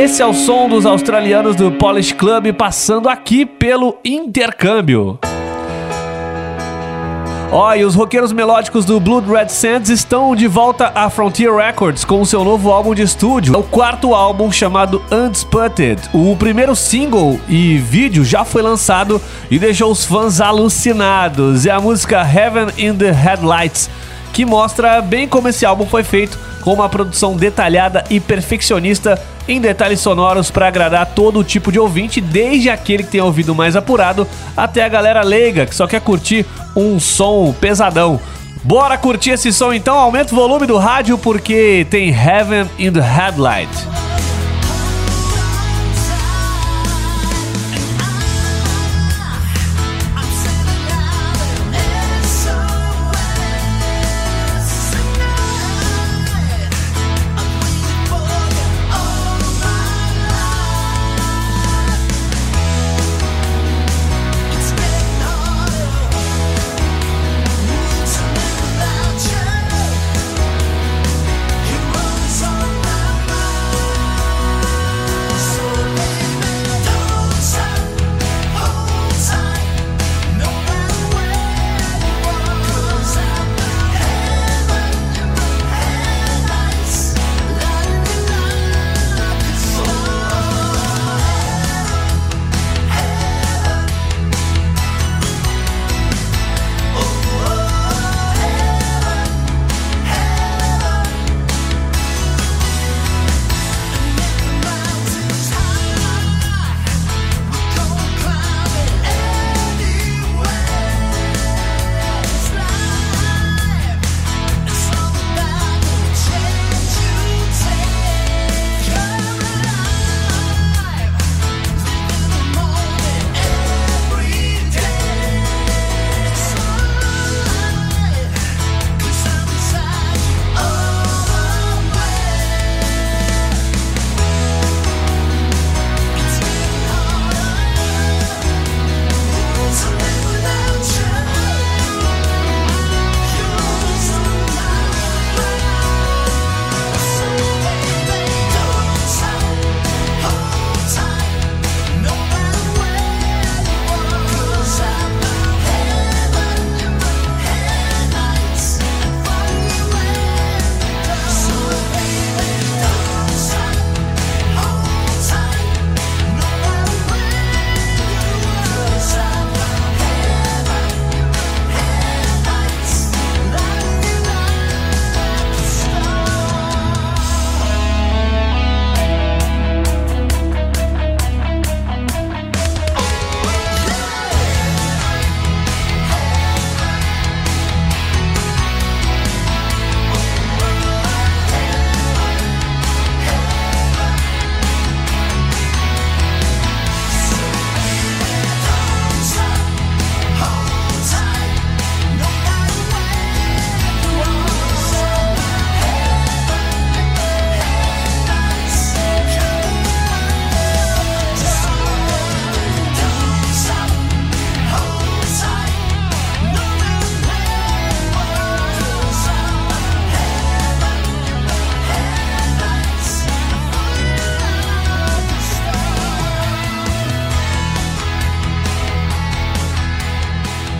Esse é o som dos australianos do Polish Club passando aqui pelo intercâmbio. Ó, e os roqueiros melódicos do Blood Red Sands estão de volta à Frontier Records com o seu novo álbum de estúdio. É o quarto álbum chamado Undisputed. O primeiro single e vídeo já foi lançado e deixou os fãs alucinados. É a música Heaven in the Headlights, que mostra bem como esse álbum foi feito, com uma produção detalhada e perfeccionista em detalhes sonoros para agradar todo tipo de ouvinte, desde aquele que tem ouvido mais apurado até a galera leiga que só quer curtir um som pesadão. Bora curtir esse som então, aumenta o volume do rádio porque tem Heaven in the Headlight.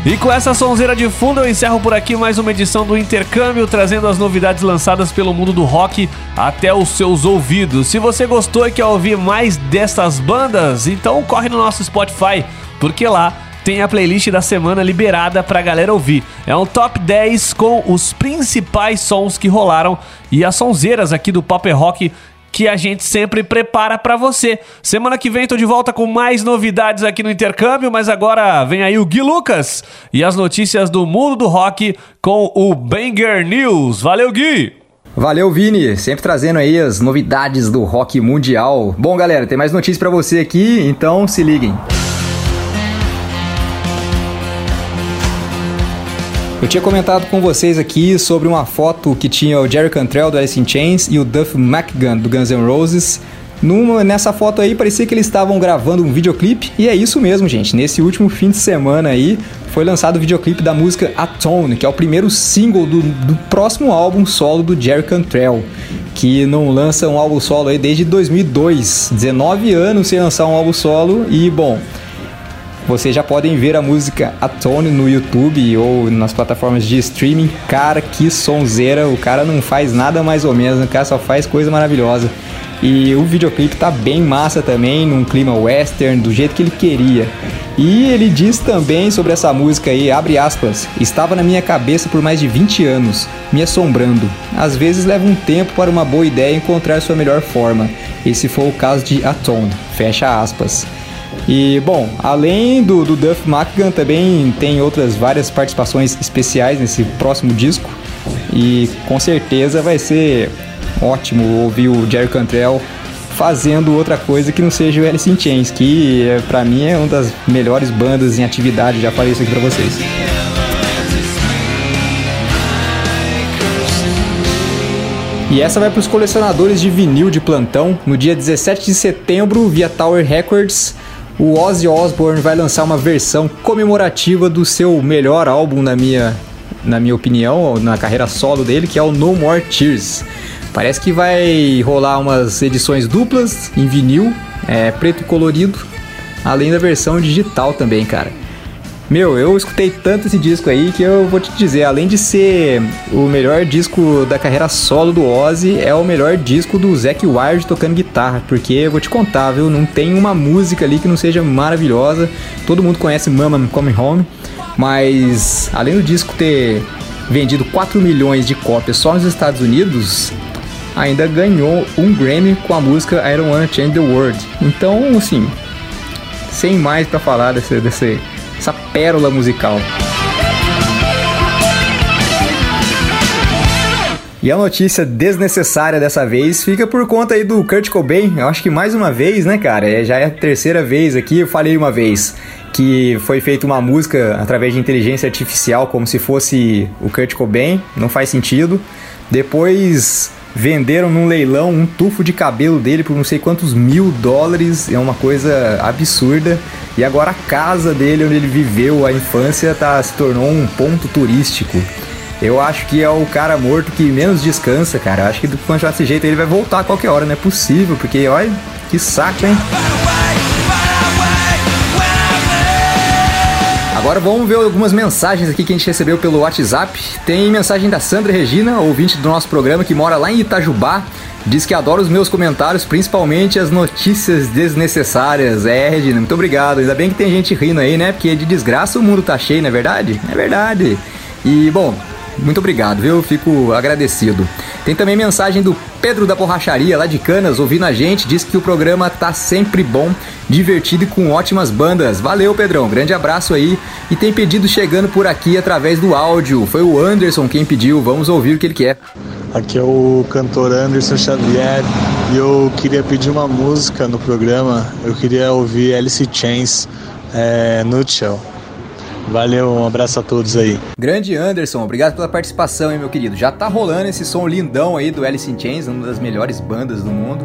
E com essa sonzeira de fundo eu encerro por aqui mais uma edição do Intercâmbio, trazendo as novidades lançadas pelo mundo do rock até os seus ouvidos. Se você gostou e quer ouvir mais dessas bandas, então corre no nosso Spotify, porque lá tem a playlist da semana liberada pra galera ouvir. É um top 10 com os principais sons que rolaram e as sonzeiras aqui do Pop Rock que a gente sempre prepara pra você. Semana que vem tô de volta com mais novidades aqui no Intercâmbio, mas agora vem aí o Gui Lucas e as notícias do mundo do rock com o Banger News. Valeu, Gui! Valeu, Vini, sempre trazendo aí as novidades do rock mundial. Bom, galera, tem mais notícias pra você aqui, então se liguem. Eu tinha comentado com vocês aqui sobre uma foto que tinha o Jerry Cantrell do Alice in Chains e o Duff McKagan do Guns N' Roses Nessa foto aí parecia que eles estavam gravando um videoclipe, e é isso mesmo, gente. Nesse último fim de semana aí foi lançado o videoclipe da música Atone, que é o primeiro single do próximo álbum solo do Jerry Cantrell, que não lança um álbum solo aí desde 2002, 19 anos sem lançar um álbum solo. E bom, vocês já podem ver a música Atone no YouTube ou nas plataformas de streaming. Cara, que sonzeira, o cara não faz nada mais ou menos, o cara só faz coisa maravilhosa. E o videoclipe tá bem massa também, num clima western, do jeito que ele queria. E ele diz também sobre essa música aí, abre aspas, estava na minha cabeça por mais de 20 anos, me assombrando. Às vezes leva um tempo para uma boa ideia encontrar sua melhor forma. Esse foi o caso de Atone, fecha aspas. E, bom, além do Duff McKagan, também tem outras várias participações especiais nesse próximo disco. E com certeza vai ser ótimo ouvir o Jerry Cantrell fazendo outra coisa que não seja o Alice in Chains, que pra mim é uma das melhores bandas em atividade, já falei isso aqui pra vocês. E essa vai para os colecionadores de vinil de plantão. No dia 17 de setembro, via Tower Records, o Ozzy Osbourne vai lançar uma versão comemorativa do seu melhor álbum, na minha opinião, na carreira solo dele, que é o No More Tears. Parece que vai rolar umas edições duplas em vinil, preto e colorido, além da versão digital também, cara. Meu, eu escutei tanto esse disco aí que eu vou te dizer, além de ser o melhor disco da carreira solo do Ozzy, é o melhor disco do Zac Wild tocando guitarra, porque eu vou te contar, viu, não tem uma música ali que não seja maravilhosa. Todo mundo conhece Mama Come Home, mas além do disco ter vendido 4 milhões de cópias só nos Estados Unidos, ainda ganhou um Grammy com a música I Don't Wanna Change the World. Então, assim, sem mais pra falar dessa pérola musical. E a notícia desnecessária dessa vez fica por conta aí do Kurt Cobain. Eu acho que mais uma vez, né, cara? Já é a terceira vez aqui, eu falei uma vez que foi feita uma música através de inteligência artificial como se fosse o Kurt Cobain, não faz sentido. Depois venderam num leilão um tufo de cabelo dele por não sei quantos $1000, é uma coisa absurda. E agora a casa dele, onde ele viveu a infância, se tornou um ponto turístico. Eu acho que é o cara morto que menos descansa, cara. Eu acho que quando já desse jeito ele vai voltar a qualquer hora, não é possível, porque olha, que saco, hein? Agora vamos ver algumas mensagens aqui que a gente recebeu pelo WhatsApp. Tem mensagem da Sandra Regina, ouvinte do nosso programa, que mora lá em Itajubá. Diz que adora os meus comentários, principalmente as notícias desnecessárias. É, Regina, muito obrigado. Ainda bem que tem gente rindo aí, né? Porque de desgraça o mundo tá cheio, não é verdade? É verdade. E, bom, muito obrigado, viu? Fico agradecido. Tem também mensagem do Pedro da Borracharia, lá de Canas, ouvindo a gente. Diz que o programa tá sempre bom, divertido e com ótimas bandas. Valeu, Pedrão. Grande abraço aí. E tem pedido chegando por aqui através do áudio. Foi o Anderson quem pediu. Vamos ouvir o que ele quer. Aqui é o cantor Anderson Xavier. E eu queria pedir uma música no programa. Eu queria ouvir Alice in Chains, Nutshell. Valeu, um abraço a todos aí. Grande Anderson, obrigado pela participação, hein, meu querido. Já tá rolando esse som lindão aí do Alice in Chains, uma das melhores bandas do mundo.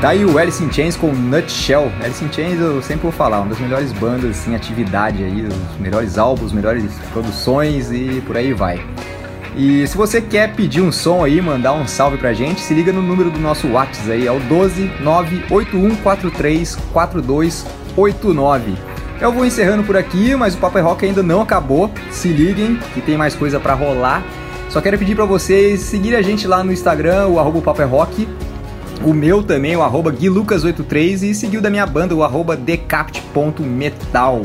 Tá aí o Alice in Chains com Nutshell. Alice in Chains eu sempre vou falar, uma das melhores bandas em atividade aí, os melhores álbuns, melhores produções e por aí vai. E se você quer pedir um som aí, mandar um salve pra gente, se liga no número do nosso WhatsApp aí, é o 12981434289. Eu vou encerrando por aqui, mas o Papo é Rock ainda não acabou. Se liguem, que tem mais coisa pra rolar. Só quero pedir pra vocês seguirem a gente lá no Instagram, o arroba Papo é Rock. O meu também, o arroba Gui Lucas 83, e seguiu da minha banda, o arroba decapt.metal.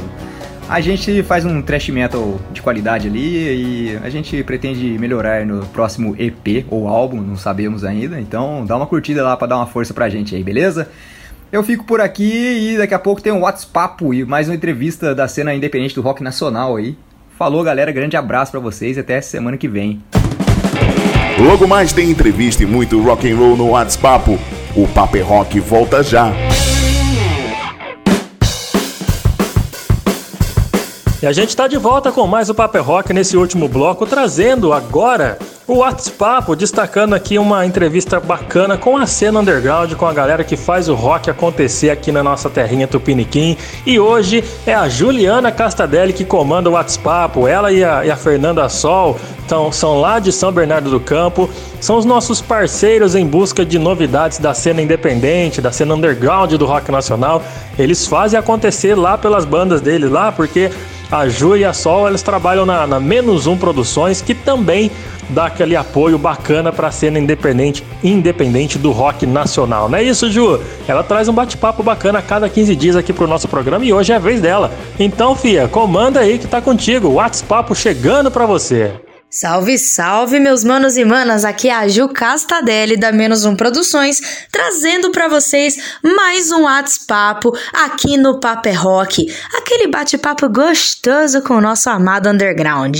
A gente faz um thrash metal de qualidade ali e a gente pretende melhorar no próximo EP ou álbum, não sabemos ainda, então dá uma curtida lá pra dar uma força pra gente aí, beleza? Eu fico por aqui e daqui a pouco tem um WhatsApp e mais uma entrevista da cena independente do rock nacional aí. Falou, galera, grande abraço pra vocês e até semana que vem. Logo mais tem entrevista e muito rock and roll no WhatsApp. O Papo é Rock volta já. E a gente está de volta com mais o Papo é Rock nesse último bloco, trazendo agora o WhatsApp, destacando aqui uma entrevista bacana com a cena underground, com a galera que faz o rock acontecer aqui na nossa terrinha Tupiniquim. E hoje é a Juliana Castadelli que comanda o WhatsApp. Ela e a Fernanda Sol são lá de São Bernardo do Campo, são os nossos parceiros em busca de novidades da cena independente, da cena underground do rock nacional. Eles fazem acontecer lá pelas bandas deles lá, porque a Ju e a Sol, eles trabalham na Menos Um Produções, que também dá aquele apoio bacana para a cena independente do rock nacional. Não é isso, Ju? Ela traz um bate-papo bacana a cada 15 dias aqui pro nosso programa e hoje é a vez dela. Então, fia, comanda aí que tá contigo. O WhatsApp chegando para você. Salve, salve, meus manos e manas, aqui é a Ju Castadelli da Menos Um Produções, trazendo para vocês mais um WhatsApp aqui no Papo é Rock, aquele bate-papo gostoso com o nosso amado underground.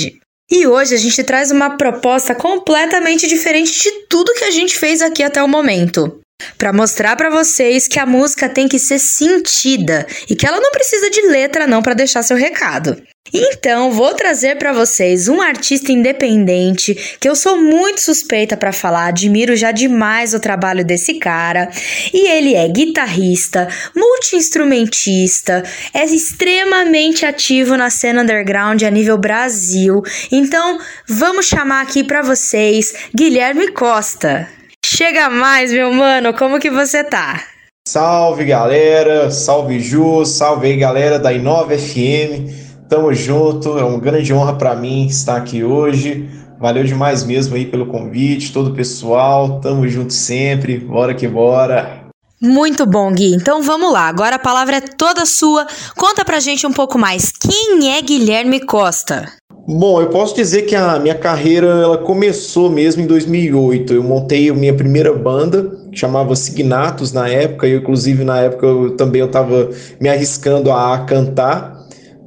E hoje a gente traz uma proposta completamente diferente de tudo que a gente fez aqui até o momento. Pra mostrar pra vocês que a música tem que ser sentida e que ela não precisa de letra não pra deixar seu recado. Então, vou trazer pra vocês um artista independente que eu sou muito suspeita pra falar, admiro já demais o trabalho desse cara. E ele é guitarrista, multi-instrumentista, é extremamente ativo na cena underground a nível Brasil. Então, vamos chamar aqui pra vocês Guilherme Costa. Chega mais, meu mano, como que você tá? Salve, galera, salve Ju, salve aí, galera da Inova FM, tamo junto, é uma grande honra pra mim estar aqui hoje, valeu demais mesmo aí pelo convite, todo o pessoal, tamo junto sempre, bora que bora! Muito bom, Gui. Então vamos lá, agora a palavra é toda sua, conta pra gente um pouco mais, quem é Guilherme Costa? Bom, eu posso dizer que a minha carreira ela começou mesmo em 2008, eu montei a minha primeira banda, que chamava Signatos na época, eu inclusive na época eu estava me arriscando a cantar,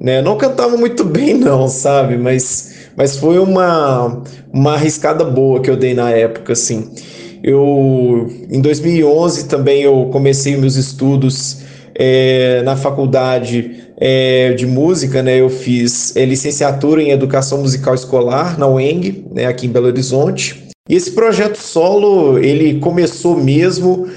né? Não cantava muito bem não, sabe, mas foi uma arriscada boa que eu dei na época, assim. Em 2011 também eu comecei meus estudos na faculdade de música, né? Eu fiz licenciatura em Educação Musical Escolar na UENG, né? Aqui em Belo Horizonte. E esse projeto solo, ele começou mesmo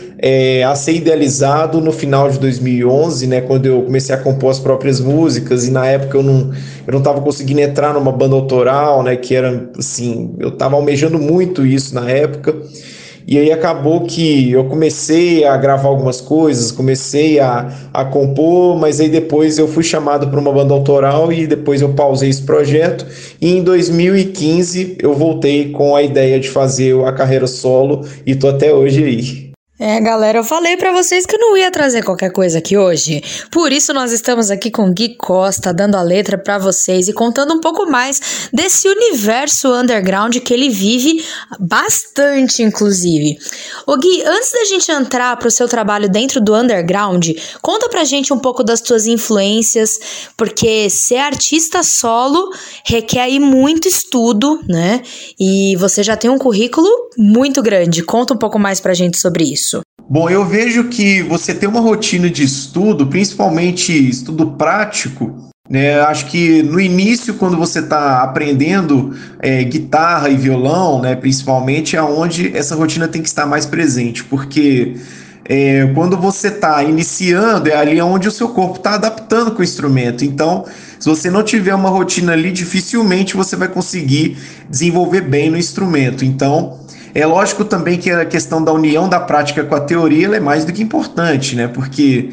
a ser idealizado no final de 2011, né? Quando eu comecei a compor as próprias músicas, e na época eu não estava conseguindo entrar numa banda autoral, né? Que era assim, eu estava almejando muito isso na época. E aí acabou que eu comecei a gravar algumas coisas, comecei a compor, mas aí depois eu fui chamado para uma banda autoral e depois eu pausei esse projeto. E em 2015 eu voltei com a ideia de fazer a carreira solo e tô até hoje aí. Galera, eu falei pra vocês que eu não ia trazer qualquer coisa aqui hoje. Por isso, nós estamos aqui com Gui Costa, dando a letra pra vocês e contando um pouco mais desse universo underground que ele vive bastante, inclusive. Ô Gui, antes da gente entrar pro seu trabalho dentro do underground, conta pra gente um pouco das tuas influências, porque ser artista solo requer aí muito estudo, né? E você já tem um currículo muito grande. Conta um pouco mais pra gente sobre isso. Bom, eu vejo que você ter uma rotina de estudo, principalmente estudo prático, né? Acho que no início, quando você está aprendendo guitarra e violão, né? Principalmente, é onde essa rotina tem que estar mais presente, porque Quando você está iniciando, é ali onde o seu corpo está adaptando com o instrumento. Então, se você não tiver uma rotina ali, dificilmente você vai conseguir desenvolver bem no instrumento. Então, é lógico também que a questão da união da prática com a teoria ela é mais do que importante, né? Porque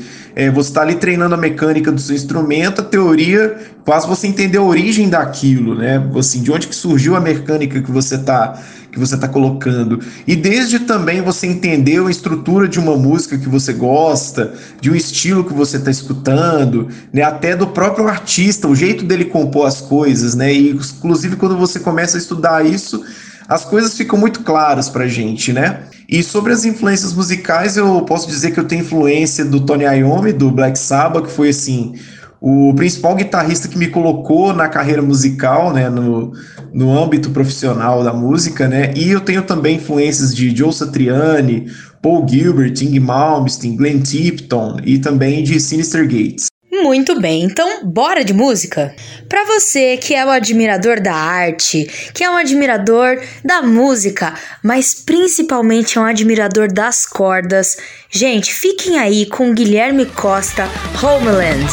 você está ali treinando a mecânica do seu instrumento, a teoria faz você entender a origem daquilo, né? Assim, de onde que surgiu a mecânica que você está colocando. E desde também você entender a estrutura de uma música que você gosta, de um estilo que você está escutando, né? Até do próprio artista, o jeito dele compor as coisas, né? E, inclusive, quando você começa a estudar isso, as coisas ficam muito claras pra gente, né? E sobre as influências musicais, eu posso dizer que eu tenho influência do Tony Iommi, do Black Sabbath, que foi, assim, o principal guitarrista que me colocou na carreira musical, né? No âmbito profissional da música, né? E eu tenho também influências de Joe Satriani, Paul Gilbert, Yngwie Malmsteen, Glenn Tipton e também de Sinister Gates. Muito bem, então bora de música? Pra você que é um admirador da arte, que é um admirador da música, mas principalmente é um admirador das cordas, gente, fiquem aí com Guilherme Costa, Homeland.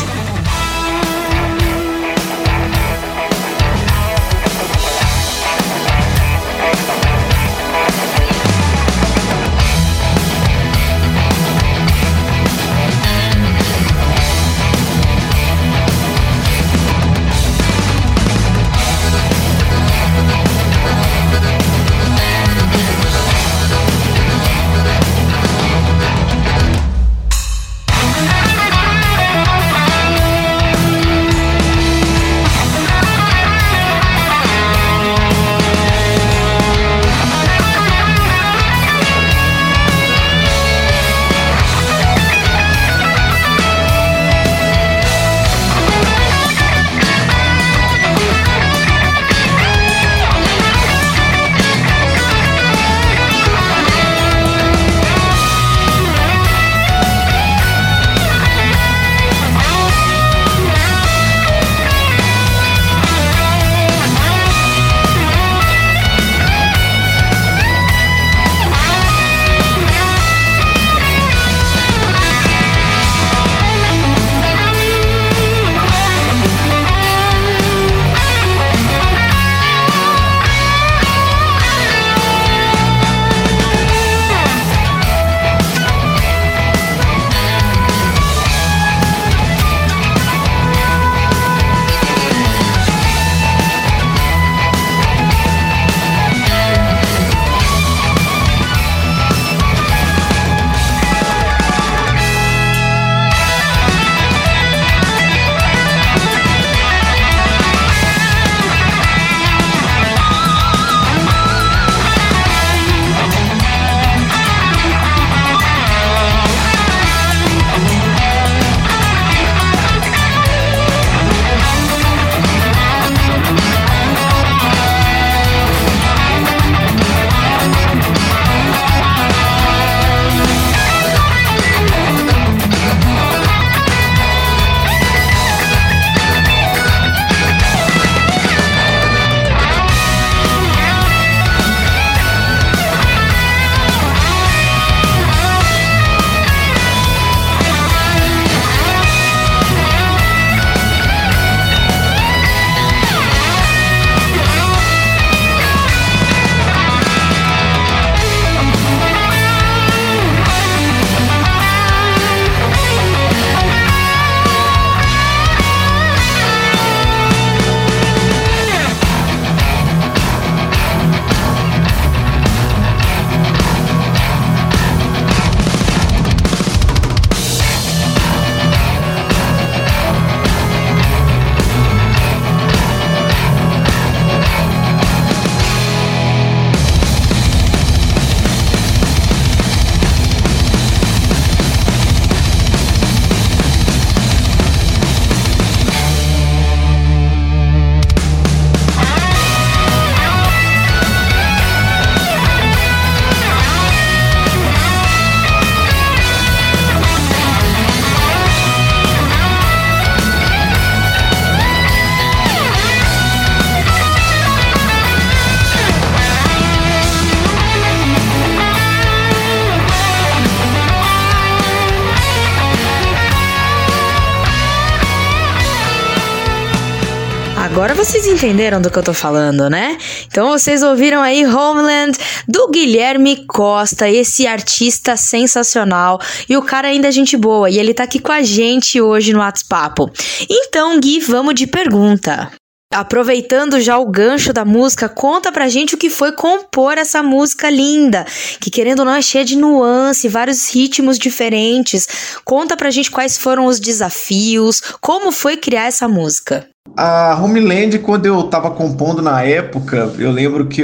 Agora vocês entenderam do que eu tô falando, né? Então vocês ouviram aí Homeland do Guilherme Costa, esse artista sensacional, e o cara ainda é gente boa, e ele tá aqui com a gente hoje no WhatsApp. Então, Gui, vamos de pergunta. Aproveitando já o gancho da música, conta pra gente o que foi compor essa música linda, que querendo ou não é cheia de nuance, vários ritmos diferentes. Conta pra gente quais foram os desafios, como foi criar essa música. A Homeland, quando eu tava compondo na época, eu lembro que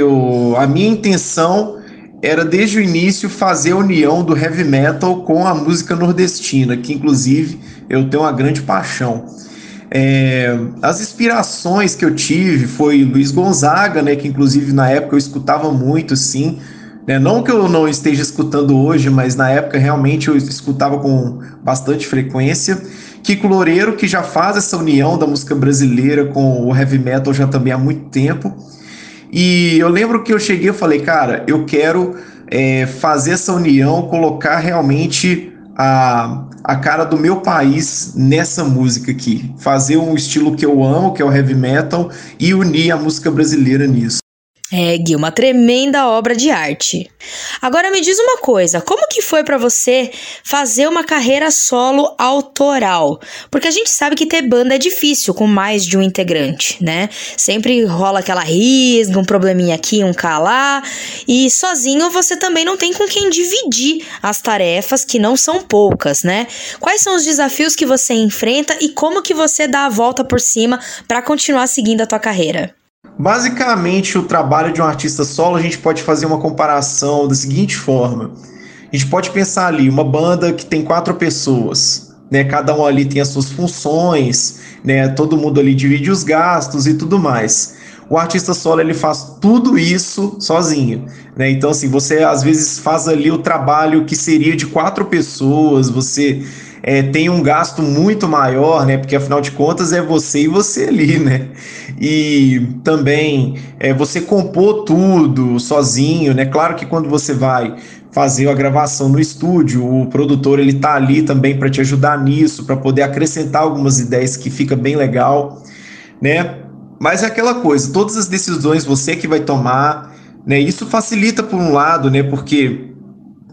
a minha intenção era desde o início fazer a união do heavy metal com a música nordestina, que inclusive eu tenho uma grande paixão. As inspirações que eu tive foi Luiz Gonzaga, né, que inclusive na época eu escutava muito, sim, né, não que eu não esteja escutando hoje, mas na época realmente eu escutava com bastante frequência. Kiko Loureiro, que já faz essa união da música brasileira com o heavy metal já também há muito tempo, e eu lembro que eu cheguei e falei, cara, eu quero fazer essa união, colocar realmente a cara do meu país nessa música aqui, fazer um estilo que eu amo, que é o heavy metal, e unir a música brasileira nisso. Gui, uma tremenda obra de arte. Agora me diz uma coisa, como que foi pra você fazer uma carreira solo autoral? Porque a gente sabe que ter banda é difícil com mais de um integrante, né? Sempre rola aquela risga, um probleminha aqui, um cá lá. E sozinho você também não tem com quem dividir as tarefas, que não são poucas, né? Quais são os desafios que você enfrenta e como que você dá a volta por cima pra continuar seguindo a tua carreira? Basicamente, o trabalho de um artista solo, a gente pode fazer uma comparação da seguinte forma. A gente pode pensar ali, uma banda que tem 4 pessoas, né? Cada um ali tem as suas funções, né? Todo mundo ali divide os gastos e tudo mais. O artista solo, ele faz tudo isso sozinho, né? Então, assim, você às vezes faz ali o trabalho que seria de 4 pessoas, você tem um gasto muito maior, né? Porque afinal de contas é você e você ali, né? E também você compor tudo sozinho, né? Claro que quando você vai fazer a gravação no estúdio, o produtor ele tá ali também para te ajudar nisso, para poder acrescentar algumas ideias que fica bem legal, né? Mas é aquela coisa, todas as decisões você que vai tomar, né? Isso facilita por um lado, né? Porque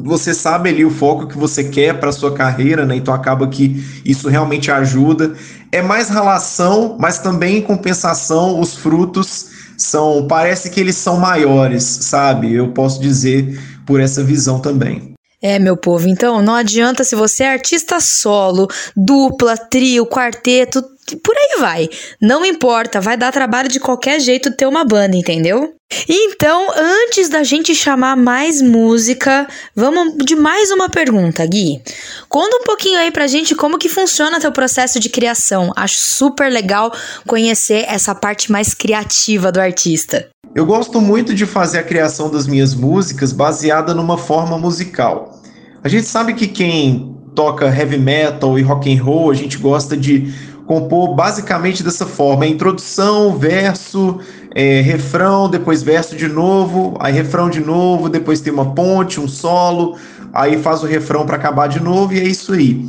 você sabe ali o foco que você quer para sua carreira, né? Então acaba que isso realmente ajuda. É mais relação, mas também em compensação os frutos são, parece que eles são maiores, sabe? Eu posso dizer por essa visão também. Meu povo, então não adianta se você é artista solo, dupla, trio, quarteto, por aí vai. Não importa, vai dar trabalho de qualquer jeito ter uma banda, entendeu? Então, antes da gente chamar mais música, vamos de mais uma pergunta, Gui. Conta um pouquinho aí pra gente como que funciona teu processo de criação. Acho super legal conhecer essa parte mais criativa do artista. Eu gosto muito de fazer a criação das minhas músicas baseada numa forma musical. A gente sabe que quem toca heavy metal e rock and roll, a gente gosta de compor basicamente dessa forma, introdução, verso, refrão, depois verso de novo, aí refrão de novo, depois tem uma ponte, um solo, aí faz o refrão para acabar de novo e é isso aí.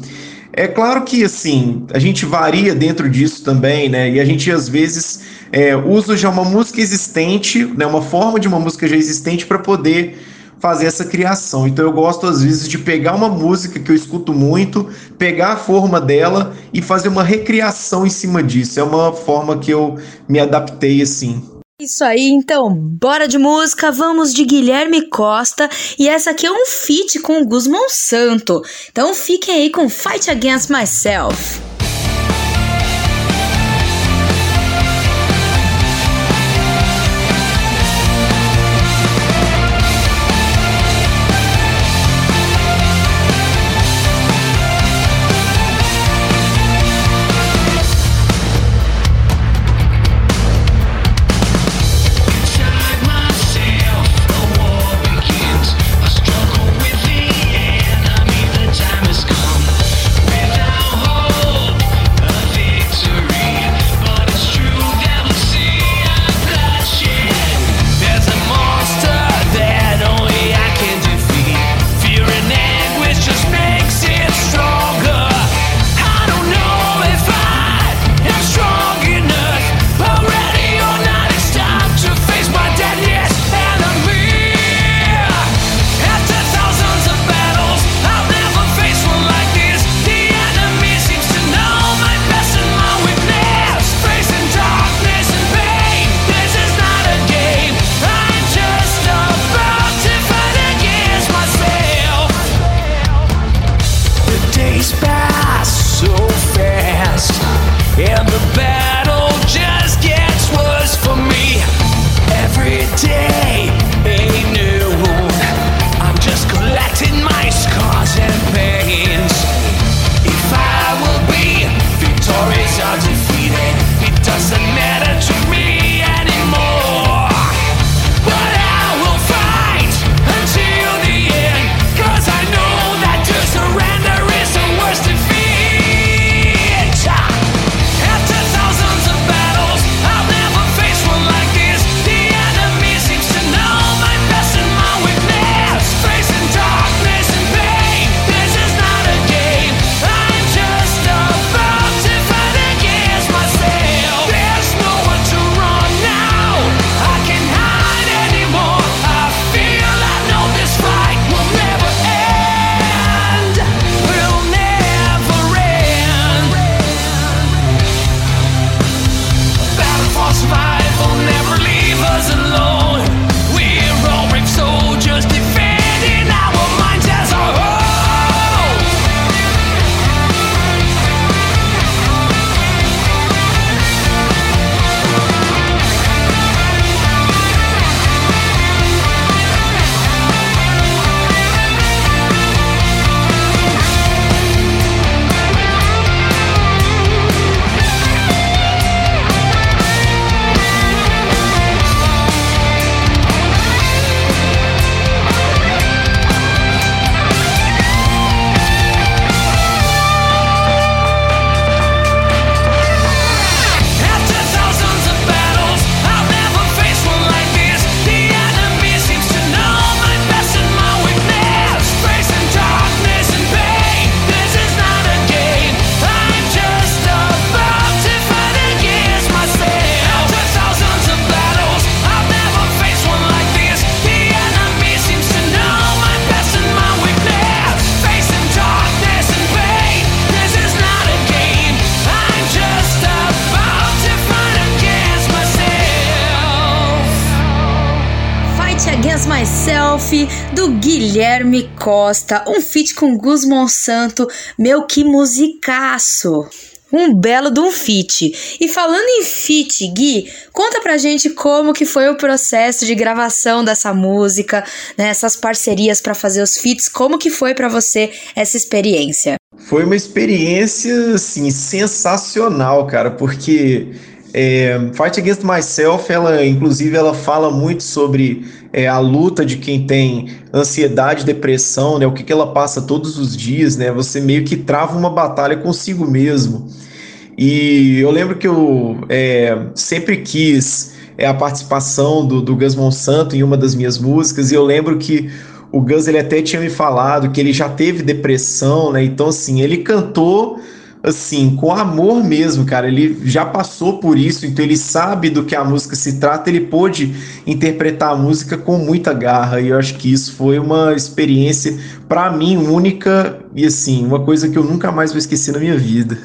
É claro que assim, a gente varia dentro disso também, né? E a gente às vezes usa já uma música existente, né? Uma forma de uma música já existente para poder fazer essa criação. Então eu gosto às vezes de pegar uma música que eu escuto muito, pegar a forma dela e fazer uma recriação em cima disso. É uma forma que eu me adaptei assim. Isso aí, então, bora de música, vamos de Guilherme Costa, e essa aqui é um feat com o Gus Monsanto. Então fiquem aí com Fight Against Myself. As Myself, do Guilherme Costa, um feat com Gus Monsanto, meu, que musicaço! Um belo de um feat. E falando em feat, Gui, conta pra gente como que foi o processo de gravação dessa música, né, essas parcerias pra fazer os feats, como que foi pra você essa experiência? Foi uma experiência, assim, sensacional, cara, porque Fight Against Myself, ela, inclusive, ela fala muito sobre a luta de quem tem ansiedade, depressão, né? O que ela passa todos os dias, né? Você meio que trava uma batalha consigo mesmo. E eu lembro que eu sempre quis a participação do Gus Monsanto em uma das minhas músicas, e eu lembro que o Gus, ele até tinha me falado que ele já teve depressão, né? Então, assim, ele cantou assim, com amor mesmo, cara, ele já passou por isso, então ele sabe do que a música se trata, ele pôde interpretar a música com muita garra, e eu acho que isso foi uma experiência, pra mim, única, e assim, uma coisa que eu nunca mais vou esquecer na minha vida.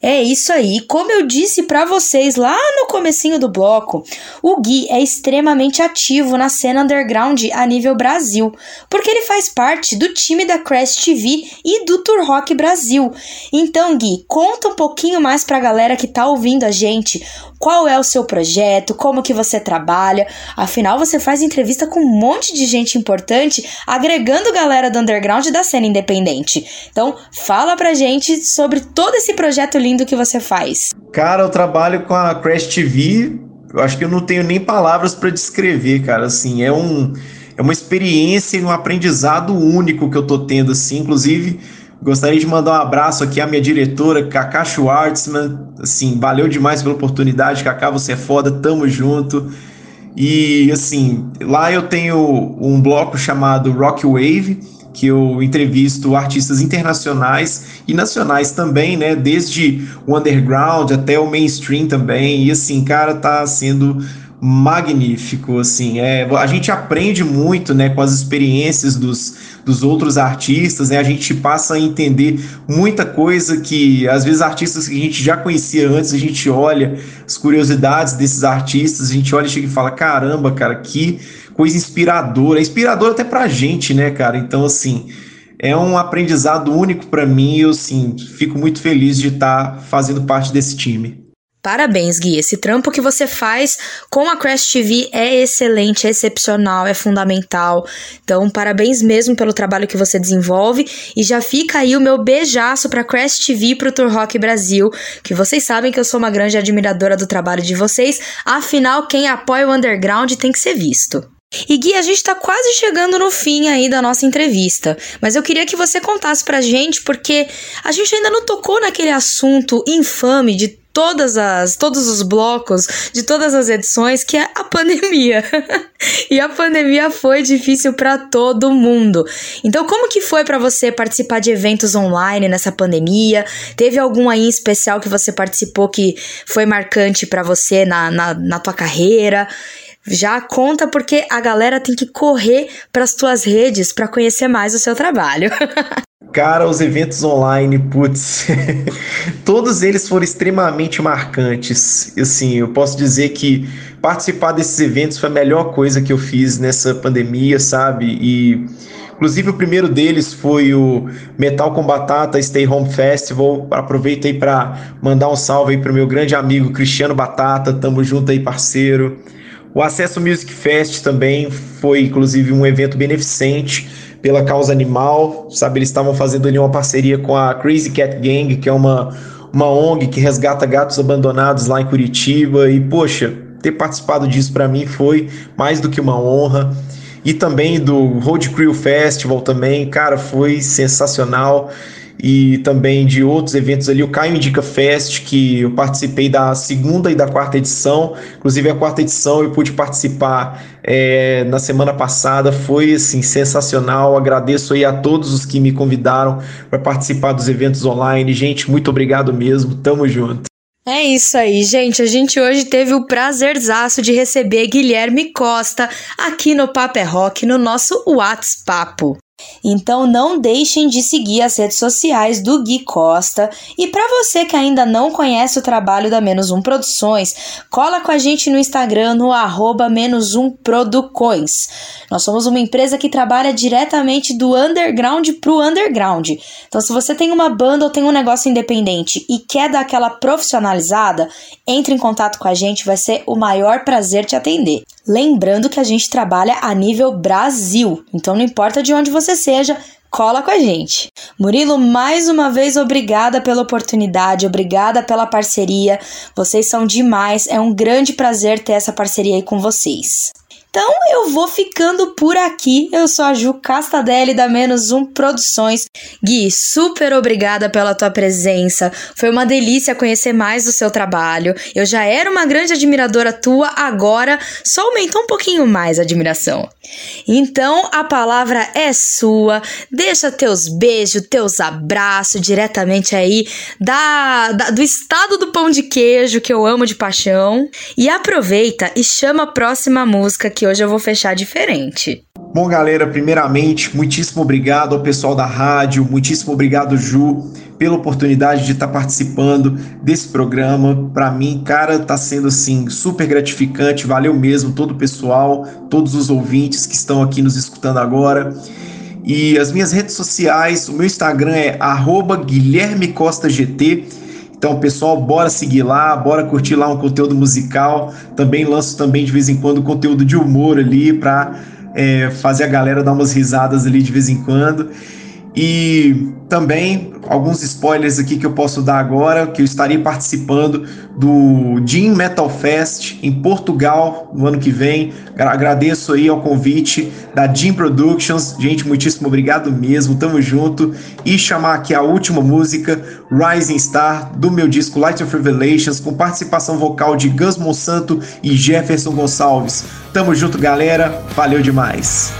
É isso aí, como eu disse pra vocês lá no comecinho do bloco, o Gui é extremamente ativo na cena underground a nível Brasil, porque ele faz parte do time da Crash TV e do Tour Rock Brasil. Então, Gui, conta um pouquinho mais pra galera que tá ouvindo a gente, qual é o seu projeto, como que você trabalha, afinal você faz entrevista com um monte de gente importante, agregando galera do underground e da cena independente. Então, fala pra gente sobre todo esse projeto lindo que você faz. Cara, eu trabalho com a Crash TV, eu acho que eu não tenho nem palavras para descrever, cara, assim, é uma experiência e um aprendizado único que eu tô tendo, assim, inclusive, gostaria de mandar um abraço aqui à minha diretora, Cacá Schwartzman, assim, valeu demais pela oportunidade, Cacá, você é foda, tamo junto, e, assim, lá eu tenho um bloco chamado Rock Wave, que eu entrevisto artistas internacionais e nacionais também, né, desde o underground até o mainstream também, e assim, cara, tá sendo magnífico, assim, a gente aprende muito, né, com as experiências dos outros artistas, né, a gente passa a entender muita coisa que, às vezes, artistas que a gente já conhecia antes, a gente olha as curiosidades desses artistas, a gente olha e chega e fala, caramba, cara, que coisa inspiradora, inspiradora até pra gente, né, cara, então, assim, é um aprendizado único pra mim, eu, assim, fico muito feliz de estar fazendo parte desse time. Parabéns, Gui, esse trampo que você faz com a Crash TV é excelente, é excepcional, é fundamental, então parabéns mesmo pelo trabalho que você desenvolve, e já fica aí o meu beijaço pra Crash TV e pro Tour Rock Brasil, que vocês sabem que eu sou uma grande admiradora do trabalho de vocês, afinal quem apoia o underground tem que ser visto. E Gui, a gente tá quase chegando no fim aí da nossa entrevista, mas eu queria que você contasse pra gente, porque a gente ainda não tocou naquele assunto infame de todos os blocos, de todas as edições, que é a pandemia. E a pandemia foi difícil pra todo mundo. Então, como que foi pra você participar de eventos online nessa pandemia? Teve algum aí em especial que você participou que foi marcante pra você na tua carreira? Já conta, porque a galera tem que correr pras tuas redes pra conhecer mais o seu trabalho. Cara, os eventos online, putz, todos eles foram extremamente marcantes, assim, eu posso dizer que participar desses eventos foi a melhor coisa que eu fiz nessa pandemia, sabe, e inclusive o primeiro deles foi o Metal com Batata Stay Home Festival, aproveitei para mandar um salve aí pro meu grande amigo Cristiano Batata, tamo junto aí, parceiro. O Acesso Music Fest também foi, inclusive, um evento beneficente pela causa animal, sabe, eles estavam fazendo ali uma parceria com a Crazy Cat Gang, que é uma ONG que resgata gatos abandonados lá em Curitiba, e, poxa, ter participado disso para mim foi mais do que uma honra, e também do Road Crew Festival também, cara, foi sensacional, e também de outros eventos ali, o Caio Indica Fest, que eu participei da segunda e da quarta edição, inclusive a quarta edição eu pude participar na semana passada, foi assim, sensacional, agradeço aí a todos os que me convidaram para participar dos eventos online, gente, muito obrigado mesmo, tamo junto. É isso aí, gente. A gente hoje teve o prazerzaço de receber Guilherme Costa aqui no Papo é Rock, no nosso WhatsApp. Então não deixem de seguir as redes sociais do Gui Costa. E para você que ainda não conhece o trabalho da Menos Um Produções, cola com a gente no Instagram no @menosumproducões. Nós somos uma empresa que trabalha diretamente do underground pro underground. Então se você tem uma banda ou tem um negócio independente e quer dar aquela profissionalizada, entre em contato com a gente, vai ser o maior prazer te atender. Lembrando que a gente trabalha a nível Brasil, então não importa de onde você seja, cola com a gente. Murilo, mais uma vez, obrigada pela oportunidade, obrigada pela parceria. Vocês são demais, é um grande prazer ter essa parceria aí com vocês. Então eu vou ficando por aqui, eu sou a Ju Castadelli da Menos Um Produções. Gui, super obrigada pela tua presença, foi uma delícia conhecer mais o seu trabalho. Eu já era uma grande admiradora tua, agora só aumentou um pouquinho mais a admiração. Então a palavra é sua, deixa teus beijos, teus abraços diretamente aí do estado do pão de queijo que eu amo de paixão. E aproveita e chama a próxima música que hoje eu vou fechar diferente. Bom, galera, primeiramente, muitíssimo obrigado ao pessoal da rádio, muitíssimo obrigado, Ju, pela oportunidade de estar participando desse programa. Para mim, cara, tá sendo, assim, super gratificante, valeu mesmo todo o pessoal, todos os ouvintes que estão aqui nos escutando agora. E as minhas redes sociais, o meu Instagram é @guilhermecostagt. Então, pessoal, bora seguir lá, bora curtir lá um conteúdo musical. Também lanço também, de vez em quando, conteúdo de humor ali para fazer a galera dar umas risadas ali de vez em quando. E também alguns spoilers aqui que eu posso dar agora, que eu estarei participando do Gin Metal Fest em Portugal no ano que vem. Agradeço aí ao convite da Gin Productions. Gente, muitíssimo obrigado mesmo, tamo junto. E chamar aqui a última música, Rising Star, do meu disco Light of Revelations, com participação vocal de Gus Monsanto e Jefferson Gonçalves. Tamo junto, galera, valeu demais!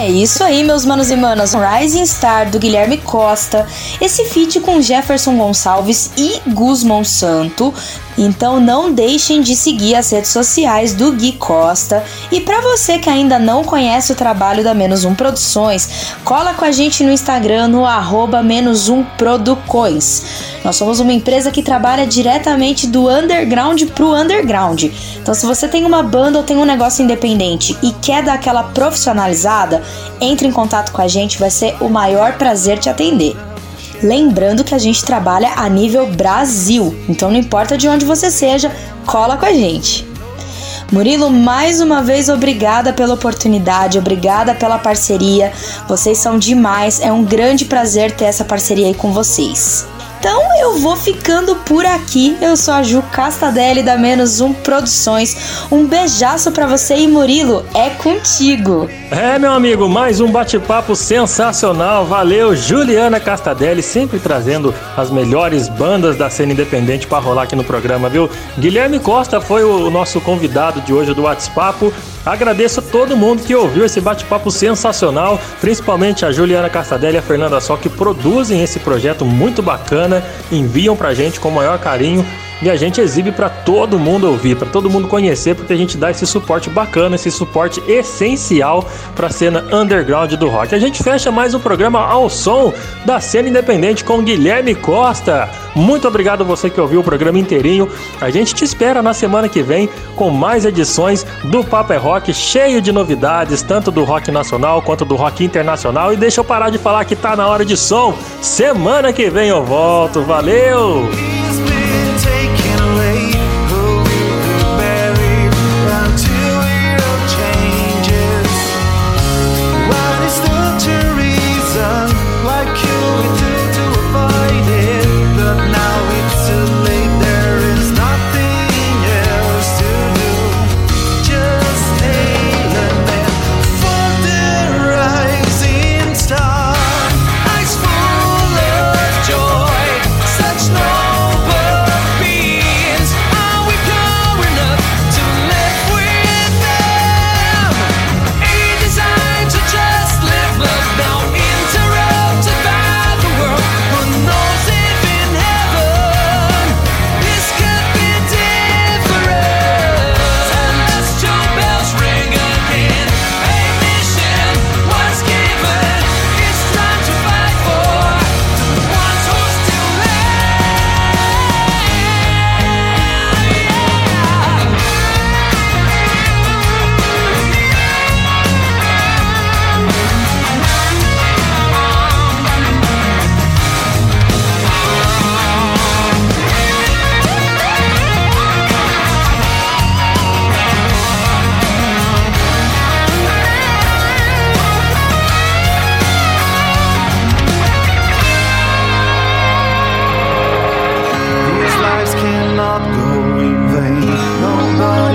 É isso aí, meus manos e manas, Rising Star do Guilherme Costa, esse feat com Jefferson Gonçalves e Gus Monsanto. Então não deixem de seguir as redes sociais do Gui Costa. E para você que ainda não conhece o trabalho da Menos Um Produções, cola com a gente no Instagram no @menosumproducões. Nós somos uma empresa que trabalha diretamente do underground pro underground. Então se você tem uma banda ou tem um negócio independente e quer dar aquela profissionalizada, entre em contato com a gente, vai ser o maior prazer te atender. Lembrando que a gente trabalha a nível Brasil, então não importa de onde você seja, cola com a gente. Murilo, mais uma vez, obrigada pela oportunidade, obrigada pela parceria. Vocês são demais, é um grande prazer ter essa parceria aí com vocês. Então eu vou ficando por aqui, eu sou a Ju Castadelli da Menos Um Produções, um beijaço pra você e Murilo, é contigo! É, meu amigo, mais um bate-papo sensacional, valeu Juliana Castadelli, sempre trazendo as melhores bandas da cena independente pra rolar aqui no programa, viu? Guilherme Costa foi o nosso convidado de hoje do WhatsApp. Agradeço a todo mundo que ouviu esse bate-papo sensacional, principalmente a Juliana Castadelli e a Fernanda Sol, que produzem esse projeto muito bacana, enviam pra gente com o maior carinho e a gente exibe pra todo mundo ouvir, pra todo mundo conhecer, porque a gente dá esse suporte bacana, esse suporte essencial pra cena underground do rock. A gente fecha mais um programa ao som da cena independente com Guilherme Costa. Muito obrigado a você que ouviu o programa inteirinho. A gente te espera na semana que vem com mais edições do Papo é Rock, cheio de novidades, tanto do rock nacional quanto do rock internacional. E deixa eu parar de falar que tá na hora de som. Semana que vem eu volto. Valeu! No!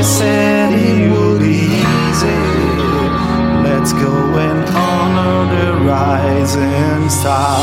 said it would be easy. Let's go and honor the rising star.